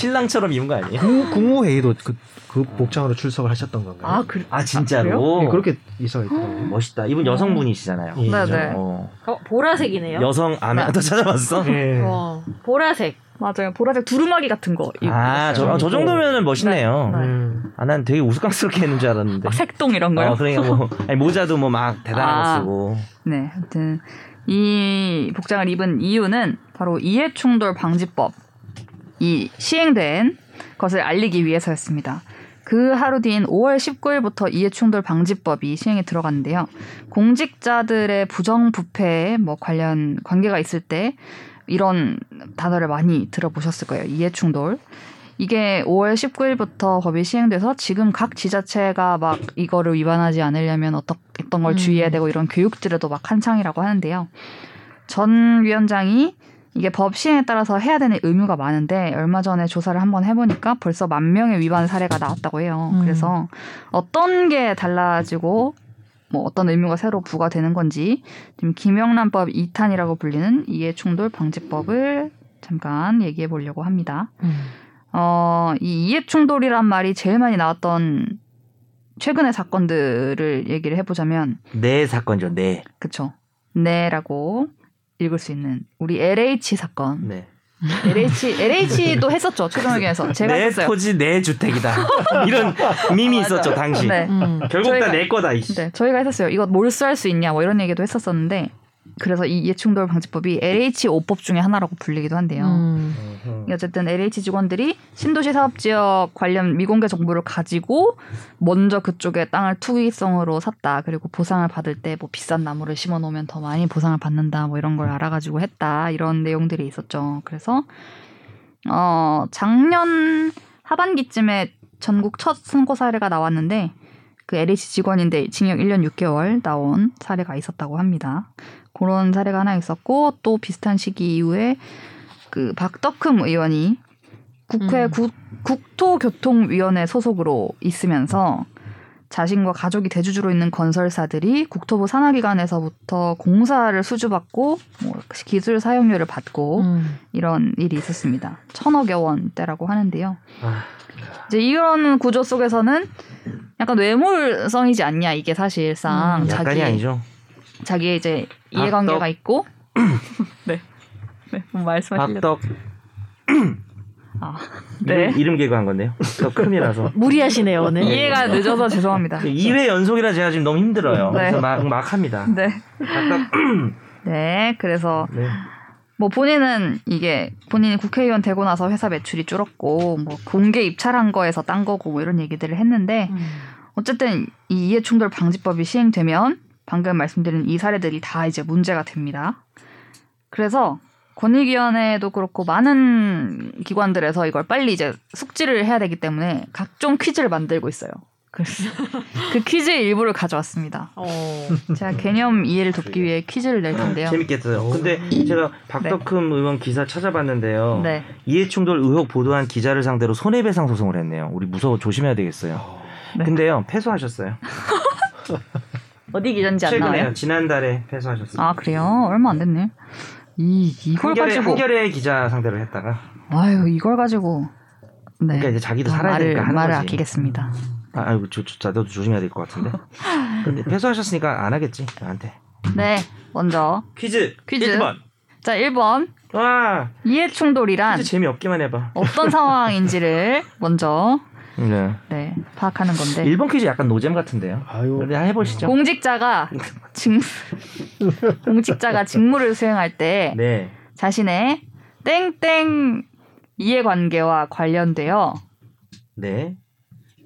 신랑처럼 입은 거 아니에요? 국, 국무회의도 그, 그 복장으로 출석을 하셨던 건가요? 아, 그, 아 진짜로? 네, 그렇게 있어요. 멋있다. 이분 여성분이시잖아요. 네, 네. 네. 어. 어, 보라색이네요. 여성 아메 또 찾아봤어? 네. 어, 보라색. 맞아요. 보라색 두루마기 같은 거. 아, 저, 저 정도면은 멋있네요. 네, 네. 아, 난 되게 우스꽝스럽게 했는 줄 알았는데. 막 색동 이런 거요? 어, 그러니까 뭐, 아니, 모자도 뭐 막 대단한 아, 거 쓰고. 네, 하여튼 이 복장을 입은 이유는 바로 이해충돌 방지법이 시행된 것을 알리기 위해서였습니다. 그 하루 뒤인 오월 십구일부터 이해충돌 방지법이 시행에 들어갔는데요. 공직자들의 부정부패에 뭐 관련 관계가 있을 때 이런 단어를 많이 들어보셨을 거예요. 이해충돌. 이게 오월 십구일부터 법이 시행돼서 지금 각 지자체가 막 이거를 위반하지 않으려면 어떤 어떤 걸 음. 주의해야 되고 이런 교육들에도 막 한창이라고 하는데요. 전 위원장이 이게 법 시행에 따라서 해야 되는 의무가 많은데 얼마 전에 조사를 한번 해보니까 벌써 만 명의 위반 사례가 나왔다고 해요. 음. 그래서 어떤 게 달라지고 뭐 어떤 의무가 새로 부과되는 건지 지금 김영란법 이탄이라고 불리는 이해충돌 방지법을 잠깐 얘기해 보려고 합니다. 음. 어, 이 이해충돌이란 말이 제일 많이 나왔던 최근의 사건들을 얘기를 해보자면 네 사건이죠. 네. 그렇죠. 네라고 읽을 수 있는 우리 엘에이치 사건. 네. 엘에이치, 엘에이치도 했었죠. 최종의견에서. 제가 내 했어요. 내 토지 내 주택이다. 이런 밈이 아, 있었죠. 당시. 네. 음. 결국 다 내 거다. 이씨. 네, 저희가 했었어요. 이거 몰수할 수 있냐 뭐 이런 얘기도 했었었는데 그래서 이 이해충돌 방지법이 엘에이치 오 법 중에 하나라고 불리기도 한대요. 음. 어쨌든 엘에이치 직원들이 신도시 사업지역 관련 미공개 정보를 가지고 먼저 그쪽에 땅을 투기성으로 샀다. 그리고 보상을 받을 때 뭐 비싼 나무를 심어놓으면 더 많이 보상을 받는다. 뭐 이런 걸 알아가지고 했다. 이런 내용들이 있었죠. 그래서 어, 작년 하반기쯤에 전국 첫 선고 사례가 나왔는데 그 엘에이치 직원인데 징역 일 년 육 개월 나온 사례가 있었다고 합니다. 그런 사례가 하나 있었고 또 비슷한 시기 이후에 그 박덕흠 의원이 국회 음. 구, 국토교통위원회 소속으로 있으면서 자신과 가족이 대주주로 있는 건설사들이 국토부 산하기관에서부터 공사를 수주받고 뭐 기술 사용료를 받고 음. 이런 일이 있었습니다. 천억여 원대라고 하는데요. 아. 이제 이런 구조 속에서는 약간 뇌물성이지 않냐 이게 사실상 음, 자기 아니죠. 자기의 이제 이해관계가 박덕. 있고 네. 네, 뭐 말씀하시려고. 박덕. 아, 네. 이름, 이름 개그한 건데요. 덕흠이라서. 무리하시네요 오늘. 이해가 늦어서 죄송합니다. 이 회 연속이라 제가 지금 너무 힘들어요. 네. 그래서 막, 막 합니다. 네. 박덕. 네, 그래서 네. 뭐 본인은 이게 본인이 국회의원 되고 나서 회사 매출이 줄었고 뭐 공개 입찰한 거에서 딴 거고 뭐 이런 얘기들을 했는데 음. 어쨌든 이 이해충돌 방지법이 시행되면 방금 말씀드린 이 사례들이 다 이제 문제가 됩니다. 그래서 권익위원회도 그렇고 많은 기관들에서 이걸 빨리 이제 숙지를 해야 되기 때문에 각종 퀴즈를 만들고 있어요. 그래서 그 퀴즈의 일부를 가져왔습니다. 오. 제가 개념 이해를 돕기 위해 퀴즈를 낼 텐데요. 재밌겠어요. 근데 제가 박덕흠 네. 의원 기사 찾아봤는데요. 네. 이해충돌 의혹 보도한 기자를 상대로 손해배상 소송을 했네요. 우리 무서워 조심해야 되겠어요. 네. 근데요 패소하셨어요. 어디 기자인지 안 나와요? 최근에요. 지난달에 패소하셨어요. 아 그래요? 얼마 안 됐네. 이 이걸 한결의, 가지고 한결의 기자 상대로 했다가 아유 이걸 가지고 네. 그러니까 이제 자기도 살아야 말을, 되니까 하는 말을 거지. 아끼겠습니다. 아, 아이고 저, 저, 나도 조심해야 될 것 같은데. 근데 패소하셨으니까 안 하겠지 나한테. 네 먼저 퀴즈 퀴즈 일 번. 자 일 번 와 이해충돌이란 퀴즈 재미없기만 해봐. 어떤 상황인지를 먼저. 네. 네. 파악하는 건데. 일 번 퀴즈 약간 노잼 같은데요. 아유. 해보시죠. 공직자가 직 공직자가 직무를 수행할 때 네. 자신의 땡땡 이해관계와 관련되어 네.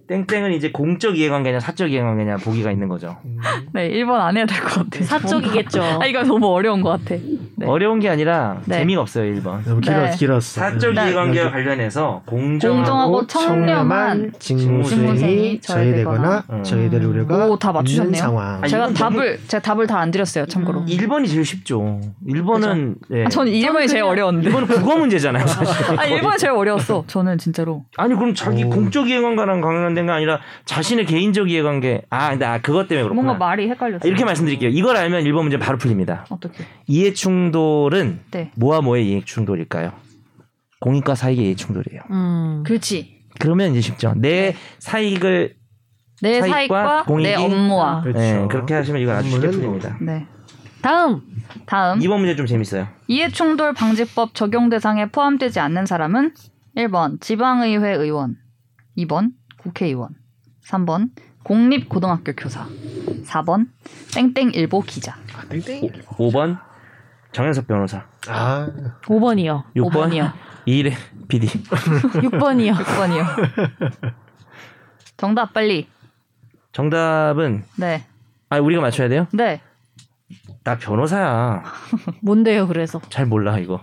땡땡은 이제 공적 이해관계냐 사적 이해관계냐 보기가 있는 거죠. 네, 일 번 안 해야 될 것 같아요. 사적이겠죠. 아, 이거 너무 어려운 것 같아. 네. 어려운 게 아니라 네. 재미가 없어요, 일 번. 너무 길어, 네. 길었어. 사적 네. 이해관계와 네. 관련해서 공정하고 청렴한 직무수행이 저해되거나 음. 저해될 우려가 오, 다 맞추셨네요. 있는 상황. 아, 제가 답을 제가 답을 다 안 드렸어요, 참고로. 음. 일 번이 제일 쉽죠. 일 번은 예. 아, 저는 일 번이 제일 어려웠는데. 일 번은 국어 문제잖아요, 사실. 아, 일 번이 제일 어려웠어. 저는 진짜로. 아니, 그럼 자기 오. 공적 이해관계랑 관련 된 게 아니라 자신의 개인적 이해관계 아 근데 아, 그것 때문에 그렇구나 뭔가 말이 헷갈렸어요. 이렇게 말씀드릴게요. 이걸 알면 일 번 문제 바로 풀립니다. 어떻게 이해충돌은 네. 뭐와 뭐의 이해충돌일까요? 공익과 사익의 이해충돌이에요. 음. 그렇지. 그러면 이제 쉽죠. 내 사익을 내 사익과, 사익과 내 업무와 그렇죠. 네, 그렇게 하시면 이건 아주 쉽게 풀립니다. 네. 다음 다음 이번 문제 좀 재밌어요. 이해충돌 방지법 적용 대상에 포함되지 않는 사람은 일 번 지방의회 의원, 이 번 국회의원, 삼 번 공립고등학교 교사, 사 번 땡땡일보 기자, 아, 땡땡일보 오 번 장현석 변호사. 아 오 번이요. 육 번이요. 이일의 피디. 육 번이요. 육 번이요. 정답 빨리. 정답은 네. 아 우리가 맞춰야 돼요? 네. 나 변호사야. 뭔데요, 그래서? 잘 몰라 이거.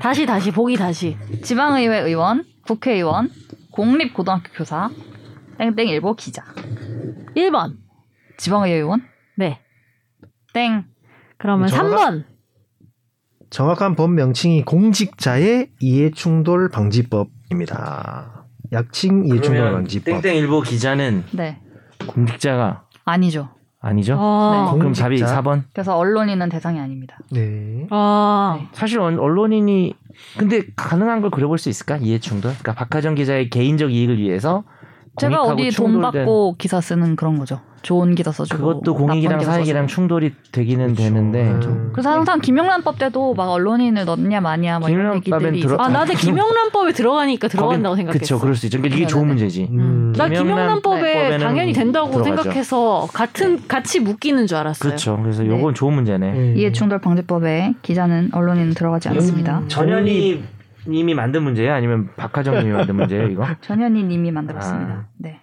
다시 다시 보기 다시. 지방의회 의원, 국회의원, 공립고등학교 교사, 땡땡일보 기자. 일 번. 지방의회 의원? 네. 땡. 그러면 정확한, 삼 번. 정확한 법 명칭이 공직자의 이해충돌 방지법입니다. 약칭 이해충돌 방지법. 땡땡일보 기자는 네. 공직자가 아니죠. 아니죠? 아~ 네. 그럼 답이 사 번. 그래서 언론인은 대상이 아닙니다. 네. 아~ 네. 사실 언론인이 근데 가능한 걸 그려볼 수 있을까? 이해충돌? 그러니까 박하정 기자의 개인적 이익을 위해서 제가 어디 충돌된... 돈 받고 기사 쓰는 그런 거죠. 좋은 기사 써주고 그것도 공익이랑 사익이랑 충돌이 되기는 그렇죠. 되는데 음... 그래서 항상 김영란법 때도 막 언론인을 넣냐 마냐 막 이런 얘기들이 들어... 아 나도 김영란법에 들어가니까 들어간다고 생각했어. 그렇죠. 그럴 수 있죠. 그러니까 이게 좋은 문제지. 음... 나 김영란법에 네. 당연히 된다고 들어가죠. 생각해서 같은 같이 묶이는 줄 알았어요. 그렇죠. 그래서 요건 네. 좋은 문제네. 음... 이해충돌 방지법에 기자는 언론인은 들어가지 음... 않습니다. 전현희 님이 만든 문제예요? 아니면 박하정 님이 만든 문제예요? 이거? 전현희 님이 만들었습니다. 아... 네.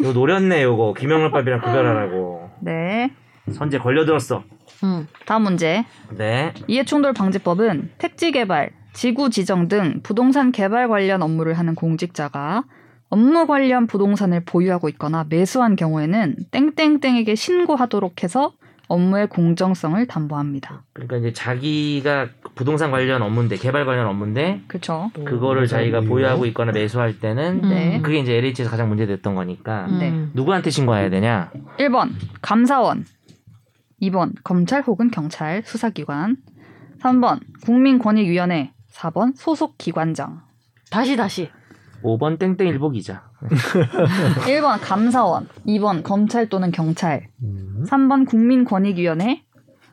이거 노렸네 요거 김영란법이랑 구별하라고. 네. 선제 걸려들었어. 음. 다음 문제. 네. 이해충돌 방지법은 택지 개발, 지구 지정 등 부동산 개발 관련 업무를 하는 공직자가 업무 관련 부동산을 보유하고 있거나 매수한 경우에는 땡땡땡에게 신고하도록 해서 업무의 공정성을 담보합니다. 그러니까 이제 자기가 부동산 관련 업무인데 개발 관련 업무인데, 그렇죠. 그거를 자기가 보유하고 있거나 매수할 때는 네. 그게 이제 엘에이치에서 가장 문제됐던 거니까 네. 누구한테 신고해야 되냐? 일 번 감사원, 이 번 검찰 혹은 경찰 수사기관, 삼 번 국민권익위원회, 사 번 소속 기관장. 다시 다시. 오 번 땡땡일보 기자. 일 번 감사원, 이 번 검찰 또는 경찰, 삼 번 국민권익위원회,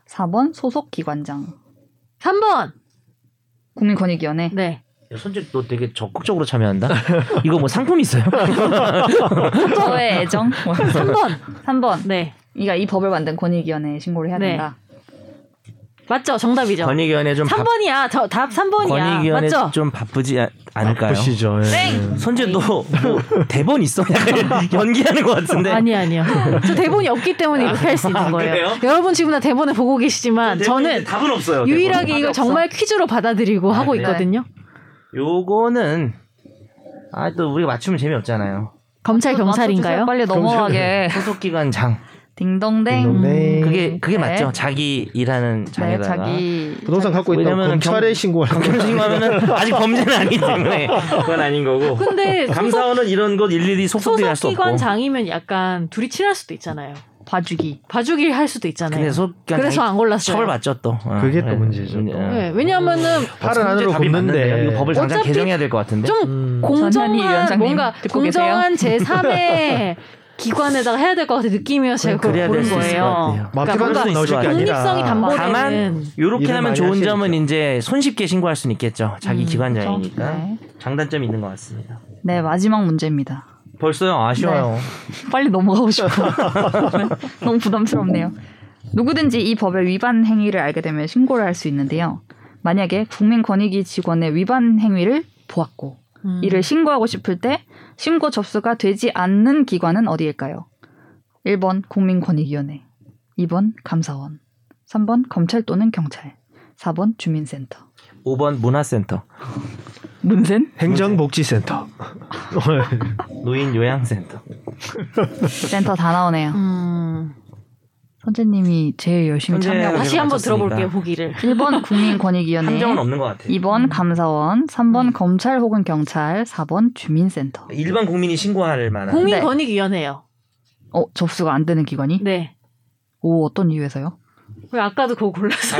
사 번 소속기관장. 삼 번 국민권익위원회. 네. 야, 선재 너 되게 적극적으로 참여한다. 이거 뭐 상품 있어요? 저의 애정. 삼 번. 삼 번. 네. 그러니까 이 법을 만든 권익위원회에 신고를 해야 된다. 네. 맞죠? 정답이죠. 권익위원회 좀 삼 번이야. 저 답 삼 번이야. 권익위원회 맞죠? 좀 바쁘지 아, 않을까요? 바쁘시죠. 예. 선재 너 뭐 대본 있어? 연기하는 것 같은데. 아니 아니요. 저 대본이 없기 때문에 이렇게 할 수 있는 거예요. 그래요? 여러분 지금 다 대본을 보고 계시지만 저는 답은 없어요. 유일하게 이걸 정말 없어. 퀴즈로 받아들이고 아, 하고 네. 있거든요. 요거는 아 또 우리가 맞추면 재미없잖아요. 검찰 경찰인가요? 빨리 넘어가게. 소속기관장. 딩동댕. 딩동댕. 그게 그게 네. 맞죠. 자기 일하는 장에다가 네, 자기 부동산 갖고 있다고 검찰에 신고할 경찰 신고하면은 아직 범죄는 아니기 때문에 그건 아닌 거고. 근데 감사원은 이런 것 일일이 속속들이 할 수 없고. 소속기관 장이면 약간 둘이 친할 수도 있잖아요. 봐주기, 봐주기 할 수도 있잖아요. 그래서, 그래서 안 골랐어요. 처벌 맞죠 또. 어, 그게 네. 또 문제죠. 또. 네, 왜냐하면은 팔은 안으로 굽는데 이거 법을 당장 개정해야 될 것 같은데. 좀 음. 공정한 뭔가 공정한 제삼의 기관에다가 해야 될 것 같은 느낌이어서 제가 그걸 고른 거예요. 그러니까 독립성이 담보되는. 다만 이렇게 하면 좋은 점은 있죠. 이제 손쉽게 신고할 수는 있겠죠. 자기 음, 기관장이니까 네. 장단점이 있는 것 같습니다. 네 마지막 문제입니다. 벌써요? 아쉬워요. 네. 빨리 넘어가고 싶어. 너무 부담스럽네요. 누구든지 이 법의 위반 행위를 알게 되면 신고를 할 수 있는데요. 만약에 국민권익위 직원의 위반 행위를 보았고 음. 이를 신고하고 싶을 때 신고 접수가 되지 않는 기관은 어디일까요? 일 번 국민권익위원회, 이 번 감사원, 삼 번 검찰 또는 경찰, 사 번 주민센터, 오 번 문화센터. 문센? 행정복지센터. 노인요양센터. 센터 다 나오네요. 음... 선재님이 제일 열심히 참여하고 다시 한번 들어볼게요. 보기를. 일 번 국민권익위원회, 함정은 없는 것 같아요. 이 번 감사원, 삼 번 음. 검찰 혹은 경찰, 사 번 주민센터. 일반 국민이 신고할 만한. 국민권익위원회요. 네. 어 접수가 안 되는 기관이? 네. 오 어떤 이유에서요? 왜 아까도 그거 골랐어?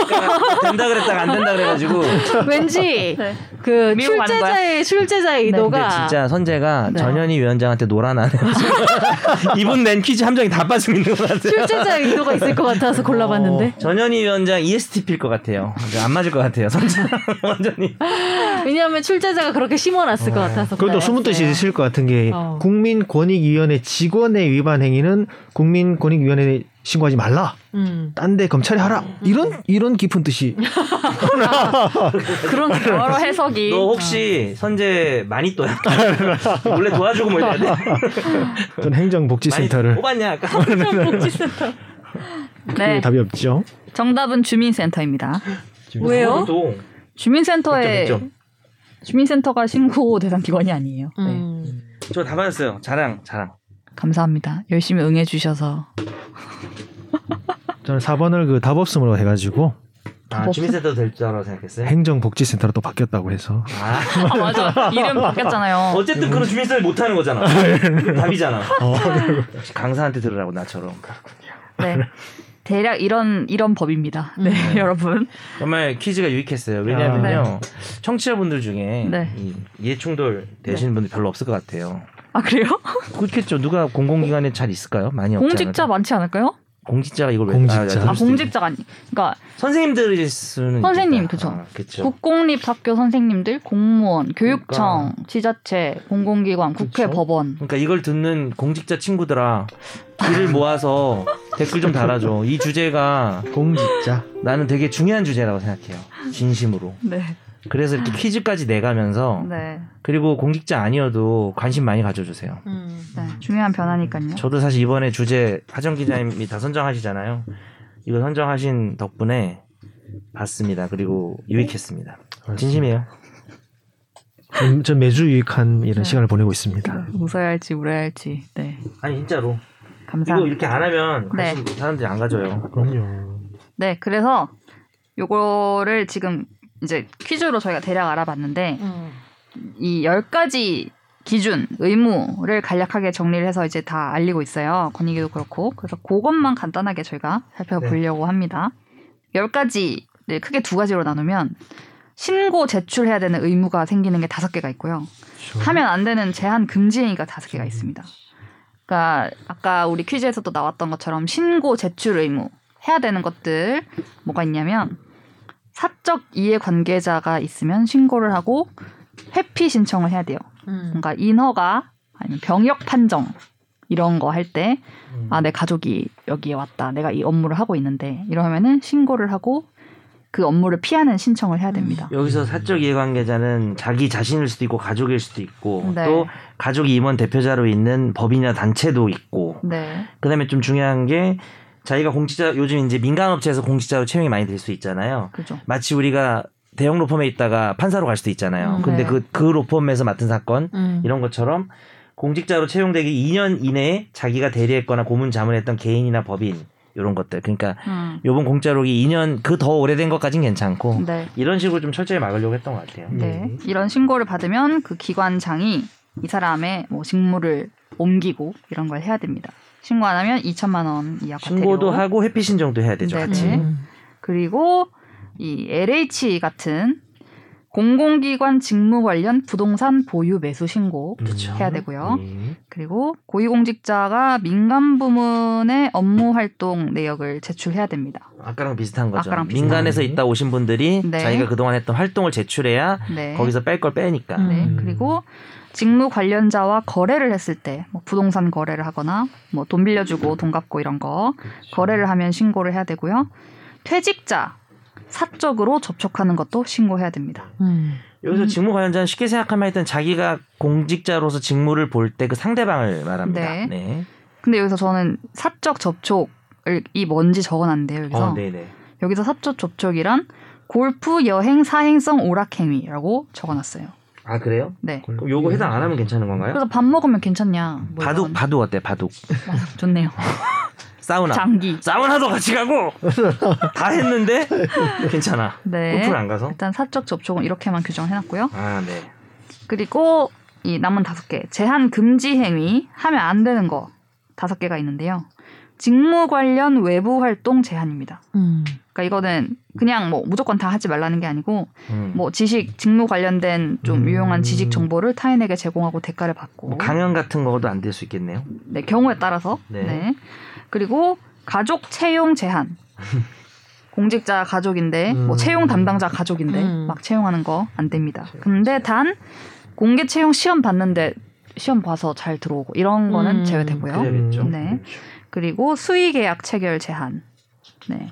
된다 그랬다가 안 된다 그래가지고. 왠지 네. 그 출제자의 출제자의 의도가. 네. 근데 진짜 선재가 네. 전현희 위원장한테 노란하네. 이분 낸 퀴즈 함정이 다 빠지고 있는 것 같아요. 출제자의 의도가 있을 것 같아서 골라봤는데. 어, 전현희 위원장 이에스티피일 것 같아요. 안 맞을 것 같아요. 선재 완전히. 왜냐하면 출제자가 그렇게 심어놨을 어. 것 같아서. 그래도 숨은 뜻이 있을 것 같은 게 어. 국민권익위원회 직원의 위반 행위는 국민권익위원회에 신고하지 말라. 음. 딴 데 검찰에 하라. 음. 이런 이런 깊은 뜻이. 그런 여러 해석이. 너 혹시 어. 선재 많이 또야? 원래 도와주고 뭐 이래야 돼. 전 행정복지센터를. 뽑았냐 아까? 행정복지센터. 네. 답이 없죠. 정답은 주민센터입니다. 왜요? 주민센터에 점, 점. 주민센터가 신고 대상 기관이 아니에요. 음. 네. 저 다 맞았어요. 자랑 자랑. 감사합니다. 열심히 응해주셔서. 저는 사 번을 그 답없음으로 해가지고. 아, 주민센터 될 줄 알아 생각했어요. 행정복지센터로 또 바뀌었다고 해서. 아, 아 맞아. 이름 바뀌었잖아요. 어쨌든 그런 주민센터 못 하는 거잖아. 답이잖아. 어, 강사한테 들으라고 나처럼. 네. 대략 이런 이런 법입니다. 네, 네. 여러분. 정말 퀴즈가 유익했어요. 왜냐하면요, 네. 청취자분들 중에 네. 이 이해충돌 되시는 네. 분들 별로 없을 것 같아요. 아 그래요? 그렇겠죠. 누가 공공기관에 잘 있을까요? 많이 없지 공직자 않을까요? 많지 않을까요? 공직자가 이걸 공직자. 왜? 공직자. 아, 아 공직자가 아니. 그러니까 선생님들일 수는. 선생님 그렇죠. 아, 국공립 학교 선생님들, 공무원, 교육청, 그러니까. 지자체, 공공기관, 국회, 그쵸? 법원. 그러니까 이걸 듣는 공직자 친구들아, 귀를 모아서 댓글 좀 달아줘. 이 주제가 공직자. 나는 되게 중요한 주제라고 생각해요. 진심으로. 네. 그래서 이렇게 퀴즈까지 내가면서 네. 그리고 공직자 아니어도 관심 많이 가져주세요. 음, 네. 중요한 변화니까요. 저도 사실 이번에 주제 하정 기자님이 다 선정하시잖아요. 이거 선정하신 덕분에 봤습니다. 그리고 유익했습니다. 그렇습니다. 진심이에요. 전, 전 매주 유익한 이런 네. 시간을 보내고 있습니다. 웃어야 할지 울어야 할지. 네. 아니 진짜로. 감사합니다. 이거 이렇게 안 하면 관심 네. 사람들이 안 가져요. 그럼요. 네, 그래서 요거를 지금 이제 퀴즈로 저희가 대략 알아봤는데 음. 이 열 가지 기준, 의무를 간략하게 정리를 해서 이제 다 알리고 있어요. 권익위도 그렇고. 그래서 그것만 간단하게 저희가 살펴보려고 네. 합니다. 열 가지를 크게 두 가지로 나누면 신고 제출해야 되는 의무가 생기는 게 다섯 개가 있고요. 저... 하면 안 되는 제한 금지 행위가 다섯 개가 있습니다. 그러니까 아까 우리 퀴즈에서도 나왔던 것처럼 신고 제출 의무 해야 되는 것들 뭐가 있냐면 사적 이해관계자가 있으면 신고를 하고 회피 신청을 해야 돼요. 음. 뭔가 인허가 아니면 병역 판정 이런 거 할 때 아, 내 가족이 여기에 왔다. 내가 이 업무를 하고 있는데 이러면은 신고를 하고 그 업무를 피하는 신청을 해야 됩니다. 음. 여기서 사적 이해관계자는 자기 자신일 수도 있고 가족일 수도 있고 네. 또 가족이 임원 대표자로 있는 법인이나 단체도 있고 네. 그다음에 좀 중요한 게 자기가 공직자, 요즘 이제 민간업체에서 공직자로 채용이 많이 될 수 있잖아요. 그죠. 마치 우리가 대형 로펌에 있다가 판사로 갈 수도 있잖아요. 음, 근데 네. 그, 그 로펌에서 맡은 사건, 음. 이런 것처럼 공직자로 채용되기 이 년 이내에 자기가 대리했거나 고문자문했던 개인이나 법인, 이런 것들. 그러니까 음. 요번 공짜로기 이 년, 그 더 오래된 것까진 괜찮고, 네. 이런 식으로 좀 철저히 막으려고 했던 것 같아요. 네. 음. 이런 신고를 받으면 그 기관장이 이 사람의 뭐 직무를 옮기고 이런 걸 해야 됩니다. 신고 안 하면 이천만 원 이하 과태료. 신고도 하고 회피 신청도 해야 되죠. 네. 같이. 음. 그리고 이 엘에이치 같은 공공기관 직무 관련 부동산 보유 매수 신고 그렇죠. 해야 되고요. 네. 그리고 고위공직자가 민간 부문의 업무 활동 내역을 제출해야 됩니다. 아까랑 비슷한 거죠. 아까랑 비슷한 민간에서 네. 있다 오신 분들이 네. 자기가 그동안 했던 활동을 제출해야 네. 거기서 뺄 걸 빼니까. 네. 음. 그리고 직무 관련자와 거래를 했을 때 뭐 부동산 거래를 하거나 뭐 돈 빌려주고 돈 갚고 이런 거 그렇죠. 거래를 하면 신고를 해야 되고요. 퇴직자 사적으로 접촉하는 것도 신고해야 됩니다. 음. 여기서 직무 관련자는 쉽게 생각하면 일단 자기가 공직자로서 직무를 볼 때 그 상대방을 말합니다. 네. 네. 근데 여기서 저는 사적 접촉이 뭔지 적어놨는데요. 여기서 어, 여기서 사적 접촉이란 골프 여행 사행성 오락행위라고 적어놨어요. 아 그래요? 네. 그럼 요거 해당 안 하면 괜찮은 건가요? 그래서 밥 먹으면 괜찮냐? 뭐 바둑 이런. 바둑 어때? 바둑. 맞아, 좋네요. 사우나. 장기. 사우나도 같이 가고 다 했는데 괜찮아. 네. 골프를 안 가서. 일단 사적 접촉은 이렇게만 규정해놨고요. 아 네. 그리고 이 남은 다섯 개 제한 금지 행위 하면 안 되는 거 다섯 개가 있는데요. 직무 관련 외부 활동 제한입니다. 음. 그러니까 이거는 그냥 뭐 무조건 다 하지 말라는 게 아니고 음. 뭐 지식, 직무 관련된 좀 음. 유용한 지식 정보를 타인에게 제공하고 대가를 받고 뭐 강연 같은 거도 안 될 수 있겠네요. 네, 경우에 따라서. 네. 네. 그리고 가족 채용 제한. 공직자 가족인데 음. 뭐 채용 담당자 가족인데 음. 막 채용하는 거 안 됩니다. 근데 단 공개 채용 시험 봤는데 시험 봐서 잘 들어오고 이런 거는 음. 제외되고요. 그래야겠죠. 네. 그리고 수의 계약 체결 제한. 네.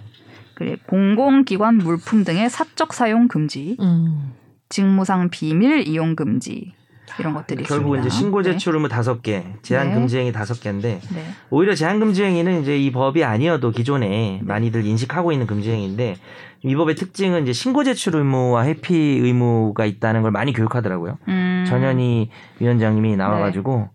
그리고 공공기관 물품 등의 사적 사용 금지. 음. 직무상 비밀 이용 금지. 이런 것들이 결국 있습니다. 이제 신고 제출 의무 다섯 개, 제한 네. 금지 행위 다섯 개인데 네. 오히려 제한 금지 행위는 이제 이 법이 아니어도 기존에 네. 많이들 인식하고 있는 금지 행위인데 이 법의 특징은 이제 신고 제출 의무와 회피 의무가 있다는 걸 많이 교육하더라고요. 음. 전현희 위원장님이 나와가지고 네.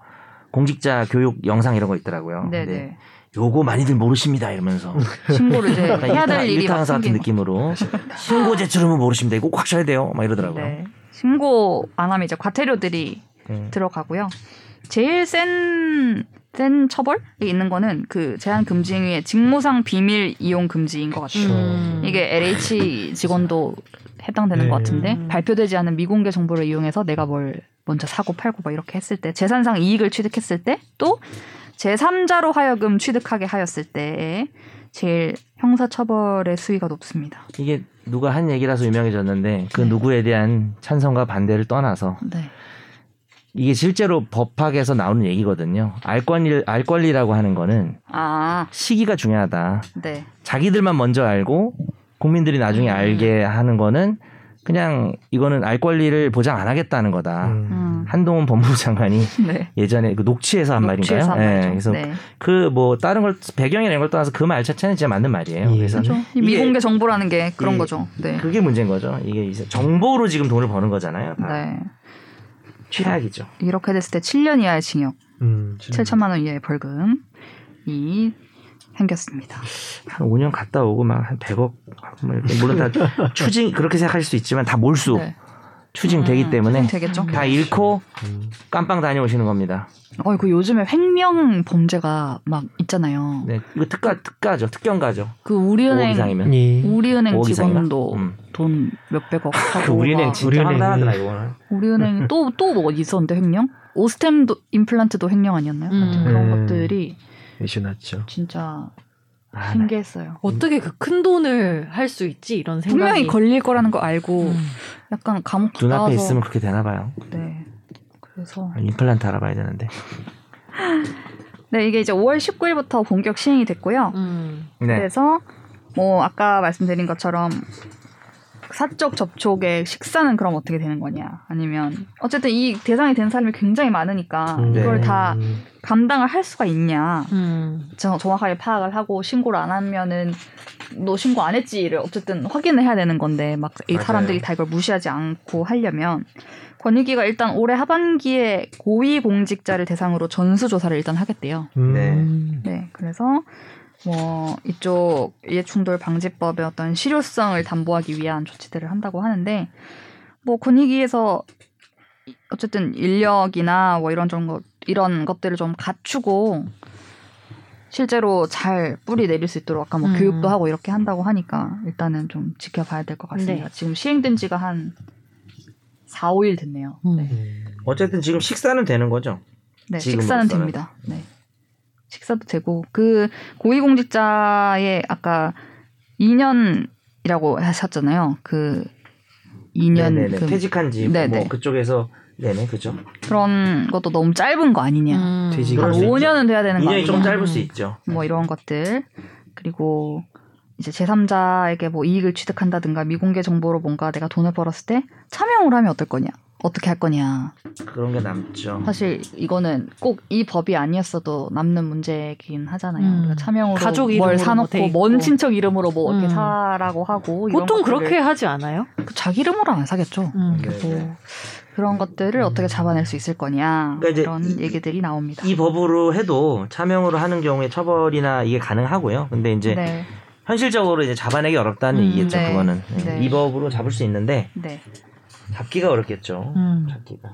공직자 교육 영상 이런 거 있더라고요. 네네. 네. 요거 많이들 모르십니다 이러면서 신고를 이제 해야 될 일타, 일이 일타강사 같은 느낌으로 신고 제출 의무 모르십니다 이거 꼭 하셔야 돼요 막 이러더라고요. 네. 신고 안 하면 이제 과태료들이 음. 들어가고요. 제일 센, 센 처벌이 있는 거는 그 제한 금지 행위의 직무상 비밀 이용 금지인 것 같아요. 음. 이게 엘에이치 직원도 해당되는 네. 것 같은데 발표되지 않은 미공개 정보를 이용해서 내가 뭘 먼저 사고 팔고 막 이렇게 했을 때 재산상 이익을 취득했을 때 또 제삼자로 하여금 취득하게 하였을 때에 제일 형사처벌의 수위가 높습니다. 이게 누가 한 얘기라서 유명해졌는데 그 네. 누구에 대한 찬성과 반대를 떠나서 네. 이게 실제로 법학에서 나오는 얘기거든요. 알 권리, 알 권리라고 하는 거는 아. 시기가 중요하다. 네. 자기들만 먼저 알고 국민들이 나중에 음. 알게 하는 거는 그냥 이거는 알 권리를 보장 안 하겠다는 거다. 음. 한동훈 법무부 장관이 네. 예전에 그 녹취에서 한 녹취에서 말인가요? 한 네. 그래서 네. 그 뭐 다른 걸 배경이나 이런 걸 떠나서 그 말 자체는 진짜 맞는 말이에요. 예. 그래서 그렇죠. 이 미공개 정보라는 게 그런 예. 거죠. 네. 그게 문제인 거죠. 이게 이제 정보로 지금 돈을 버는 거잖아요. 다. 네. 최악이죠. 이렇게 됐을 때 칠 년 이하의 징역, 음, 칠천만 원 이하의 벌금이 생겼습니다. 한 오 년 갔다 오고 막 한 백억 물론 다 추징 그렇게 생각하실 수 있지만 다 몰수 네. 추징 되기 음, 때문에 되겠죠? 다 잃고 음. 깜빵 다녀오시는 겁니다. 어, 그 요즘에 횡령 범죄가 막 있잖아요. 네, 이거 특가 특가죠, 특경가죠. 그 우리은행 예. 우리은행 직원도 음. 돈 몇백억 하고 우리은행 진짜 황당하더라 이거는. 우리은행 또 또 뭐 있었는데 횡령? 오스템도 임플란트도 횡령 아니었나요? 음. 그런 음. 것들이. 이슈 났죠. 진짜 신기했어요. 아, 어떻게 그 큰 돈을 할 수 있지 이런 생각이 분명히 걸릴 거라는 거 알고 음. 약간 감옥 갔다 와서 눈앞에 있으면 그렇게 되나 봐요. 네. 그래서 임플란트 알아봐야 되는데. 네, 이게 이제 오월 십구일부터 본격 시행이 됐고요. 음. 네. 그래서 뭐 아까 말씀드린 것처럼 사적 접촉의 식사는 그럼 어떻게 되는 거냐? 아니면 어쨌든 이 대상이 된 사람이 굉장히 많으니까 네. 이걸 다 감당을 할 수가 있냐? 음. 정확하게 파악을 하고 신고를 안 하면은 너 신고 안 했지를 어쨌든 확인을 해야 되는 건데 막 이 사람들이 다 이걸 무시하지 않고 하려면 권익위가 일단 올해 하반기에 고위공직자를 대상으로 전수조사를 일단 하겠대요. 음. 네. 네, 그래서. 뭐 이쪽 이해충돌 방지법의 어떤 실효성을 담보하기 위한 조치들을 한다고 하는데 뭐 권익위에서 어쨌든 인력이나 뭐 이런 정도 이런 것들을 좀 갖추고 실제로 잘 뿌리 내릴 수 있도록 아까 뭐 음. 교육도 하고 이렇게 한다고 하니까 일단은 좀 지켜봐야 될 것 같습니다. 네. 지금 시행된 지가 한 사, 오일 됐네요. 음. 네. 어쨌든 지금 식사는 되는 거죠? 네, 식사는 먹어서는. 됩니다. 네. 식사도 되고 그 고위공직자의 아까 이 년이라고 하셨잖아요. 그 이 년 그 퇴직한 지 뭐 그쪽에서 네네 그죠. 그런 것도 너무 짧은 거 아니냐. 음. 한 오 년은 돼야 되는 거 아니냐. 이 년이 좀 짧을 수 있죠. 뭐 이런 것들 그리고 이제 제삼자에게 뭐 이익을 취득한다든가 미공개 정보로 뭔가 내가 돈을 벌었을 때 차명을 하면 어떨 거냐. 어떻게 할 거냐. 그런 게 남죠. 사실 이거는 꼭 이 법이 아니었어도 남는 문제긴 하잖아요. 음. 우리가 차명으로 가족 뭘 사놓고 먼 친척 이름으로 뭐 음. 이렇게 사라고 하고 보통 이런 그렇게 하지 않아요? 자기 이름으로 안 사겠죠. 음. 뭐 그런 것들을 음. 어떻게 잡아낼 수 있을 거냐. 그러니까 이런 얘기들이 나옵니다. 이 법으로 해도 차명으로 하는 경우에 처벌이나 이게 가능하고요. 근데 이제 네. 현실적으로 이제 잡아내기 어렵다는 음, 얘기겠죠. 네. 그거는 네. 이 법으로 잡을 수 있는데 네. 잡기가 어렵겠죠. 음. 잡기가.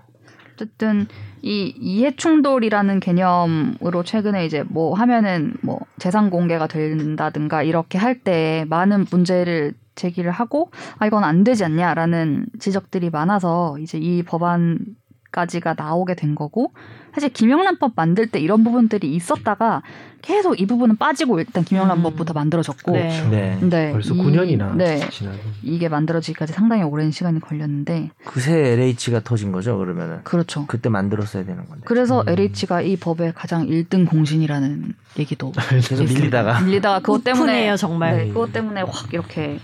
어쨌든 이 이해 충돌이라는 개념으로 최근에 이제 뭐 하면은 뭐 재산 공개가 된다든가 이렇게 할 때 많은 문제를 제기를 하고 아 이건 안 되지 않냐라는 지적들이 많아서 이제 이 법안까지가 나오게 된 거고, 사실 김영란법 만들 때 이런 부분들이 있었다가 계속 이 부분은 빠지고 일단 김영란법부터 음. 만들어졌고 그렇죠. 네. 네. 벌써 이, 구 년이나 네. 지난 이게 만들어지기까지 상당히 오랜 시간이 걸렸는데 그새 엘에이치가 터진 거죠 그러면은. 그렇죠. 그때 만들었어야 되는 건데. 그래서 음. 엘에이치가 이 법의 가장 일 등 공신이라는 얘기도 계속 밀리다가 밀리다가 그것 때문에 오픈해요, 정말. 네, 그것 때문에 확 이렇게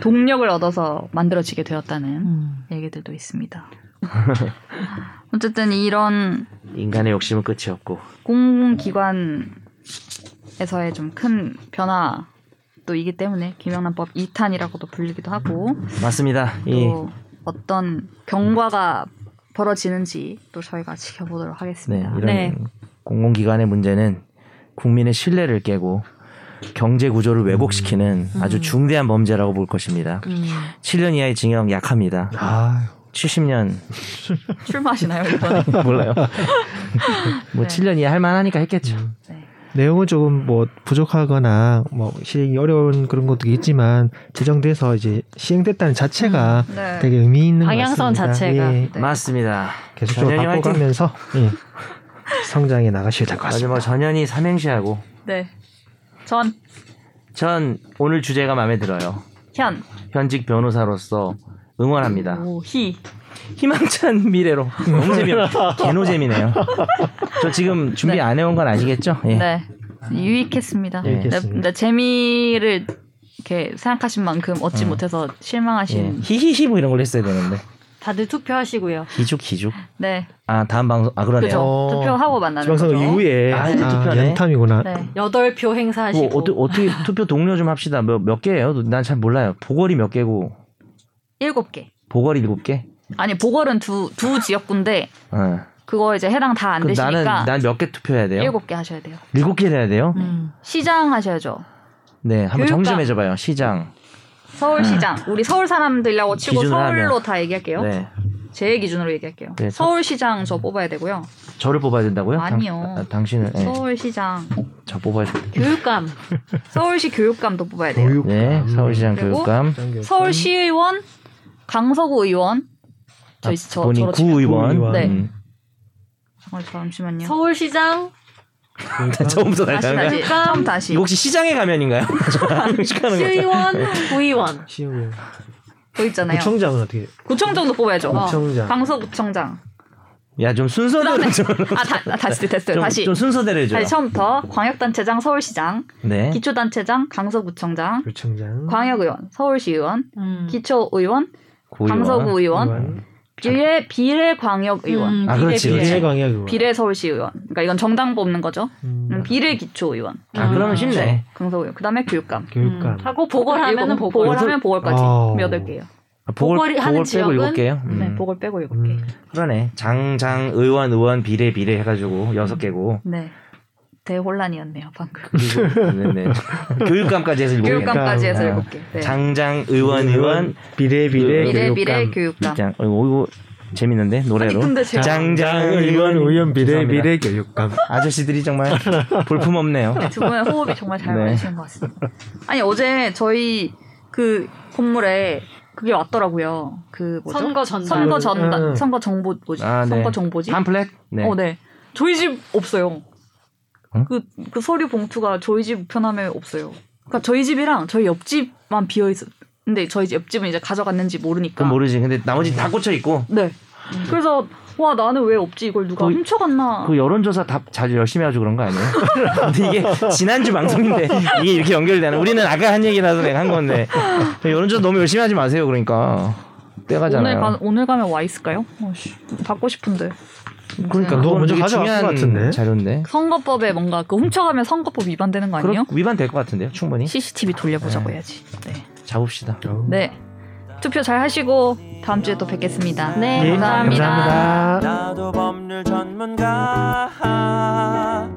동력을 얻어서 만들어지게 되었다는 음. 얘기들도 있습니다. 어쨌든 이런 인간의 욕심은 끝이 없고 공공기관에서의 좀 큰 변화도 이기 때문에 김영란법 이 탄이라고도 불리기도 하고 맞습니다. 또 예. 어떤 경과가 벌어지는지 또 저희가 지켜보도록 하겠습니다. 네, 이런 네. 공공기관의 문제는 국민의 신뢰를 깨고 경제 구조를 왜곡시키는 음. 아주 중대한 범죄라고 볼 것입니다. 음. 칠 년 이하의 징역 약합니다. 아. 칠십 년 출마하시나요? 몰라요. 뭐 네. 칠 년 이하 할 만하니까 했겠죠. 네. 내용은 조금 뭐 부족하거나 뭐 시행이 어려운 그런 것도 있지만 제정돼서 이제 시행됐다는 자체가 음, 네. 되게 의미 있는 것 같습니다. 방향성 자체가 예. 네. 맞습니다. 계속적으로 바꿔가면서 예. 성장해 나가셔야 될 것 같습니다. 마지막 전현희 삼행시하고. 네. 전. 전 오늘 주제가 마음에 들어요. 현. 현직 변호사로서. 응원합니다. 오, 희. 희망찬 미래로. 너무 재미없다. 개노잼이네요. 저 지금 준비 네. 안 해온 건 아시겠죠? 예. 네. 유익했습니다. 유익했습니다. 네, 재미를 이렇게 생각하신 만큼 얻지 어. 못해서 실망하신. 예. 히히히 뭐 이런 걸 했어야 되는데. 다들 투표하시고요. 기죽 기죽. 네. 아 다음 방송 아 그러네요. 그렇죠. 투표하고 만나는 거죠. 방송 이후에 아, 아 연탐이구나. 네. 여덟 표 행사하시고. 뭐, 어떻게, 어떻게 투표 동료 좀 합시다. 몇, 몇 개예요? 난 잘 몰라요. 보궐이 몇 개고. 일곱 개. 보궐 일곱 개? 아니 보궐은 두 두 지역구인데 어. 그거 이제 해당 다 안 되시니까. 나는 난 몇 개 투표해야 돼요? 일곱 개 하셔야 돼요. 일곱 개 해야 돼요? 음. 시장 하셔야죠. 네, 한번 정심해줘봐요. 시장. 서울시장. 우리 서울 사람들이라고 치고 서울로 하면. 다 얘기할게요. 네. 제 기준으로 얘기할게요. 네, 서... 서울시장 저 뽑아야 되고요. 저를 뽑아야 된다고요? 아니요. 당, 아, 당신은 네. 서울시장. 저 뽑아야 돼요. 교육감. 서울시 교육감도 뽑아야 돼요. 교육감. 네, 서울시장 교육감. 서울시의원. 강서구 의원, 저희 아, 저 본인 구 의원, 네. 음. 잠시만요. 서울시장. 처음부터 다시 다시. 처음 다시. 혹시 시장에 가면인가요? 시의원, 구의원. 시의원. 그 있잖아요. 구청장은 어떻게? 구청장도 뽑아야죠. 구청장. 어. 강서구청장. 야, 좀 순서대로 좀. 아, 다, 다시 됐어요. 좀, 다시. 좀 순서대로 해줘요. 다시 처음부터 광역단체장, 서울시장, 네. 기초단체장, 강서구청장, 구청장. 광역의원, 서울시의원, 음. 기초의원. 고의원, 강서구 의원, 의원. 비례 비례 광역 의원, 음, 아, 비례, 비례. 비례 광역 의원, 비례 서울시 의원. 그러니까 이건 정당 뽑는 거죠. 음. 비례 기초 의원. 아 음. 그러면 쉽네. 강서구 의원. 그다음에 교육감. 교육감. 음. 하고 보궐 하면은 보궐, 보궐 하면 보궐까지 여덟 개요. 보궐 보궐 하는 지역은 일곱 개요. 음. 네, 보궐 빼고 일곱 개. 음. 그러네. 장장 의원 의원 비례 비례 해가지고 여섯 개고. 음. 네. 대혼란이었네요 방금. 네네. 교육감까지 해서 일곱 개. 교육감까지 해서 일곱 개. 네. 장장 의원 의원 비례 비례 비례 비례 교육감. 장 어이구 재밌는데 노래로. 아니, 제가... 장장 의원 의원 비례 비례 교육감. 아저씨들이 정말 볼품 없네요. 네, 두 분의 호흡이 정말 잘 맞으시는 네. 것 같습니다. 아니 어제 저희 그 건물에. 그게 왔더라고요. 그 뭐죠? 선거 전단. 선거 전단. 음. 선거 정보 뭐지? 아, 네. 선거 정보지? 팜플렛? 네. 어, 네. 저희 집 없어요. 응? 그, 그 서류 봉투가 저희 집 우편함에 없어요. 그러니까 저희 집이랑 저희 옆집만 비어 있어. 근데 저희 집 옆집은 이제 가져갔는지 모르니까. 그건 모르지. 근데 나머지 다 꽂혀 있고. 네. 그래서 와 나는 왜 없지 이걸 누가 그, 훔쳐갔나. 그 여론조사 답 자주 열심히 하죠 그런 거 아니에요? 근데 이게 지난주 방송인데 이게 이렇게 연결되는. 우리는 아까 한 얘기라서 내가 한 건데 여론조사 너무 열심히 하지 마세요. 그러니까 때가잖아요. 오늘, 가, 오늘 가면 와 있을까요? 어씨, 받고 싶은데. 그러니까 너 먼저 가져갈 것 같은데 자료인데. 선거법에 뭔가 그 훔쳐가면 선거법 위반되는 거 아니에요? 위반될 것 같은데요 충분히. 씨씨티비 돌려보자고 네. 해야지. 네. 잡읍시다. 네. 투표 잘 하시고 다음 주에 또 뵙겠습니다. 네, 네 감사합니다. 감사합니다. 나도 법률 전문가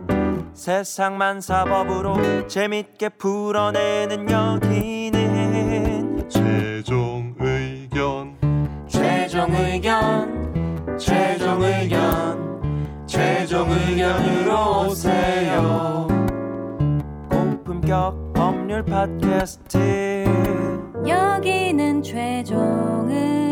세상만 사법으로 재밌게 풀어내는 여기는 최종 의견 최종 의견 최종 의견 본격 법률 팟캐스트 여기는 최종의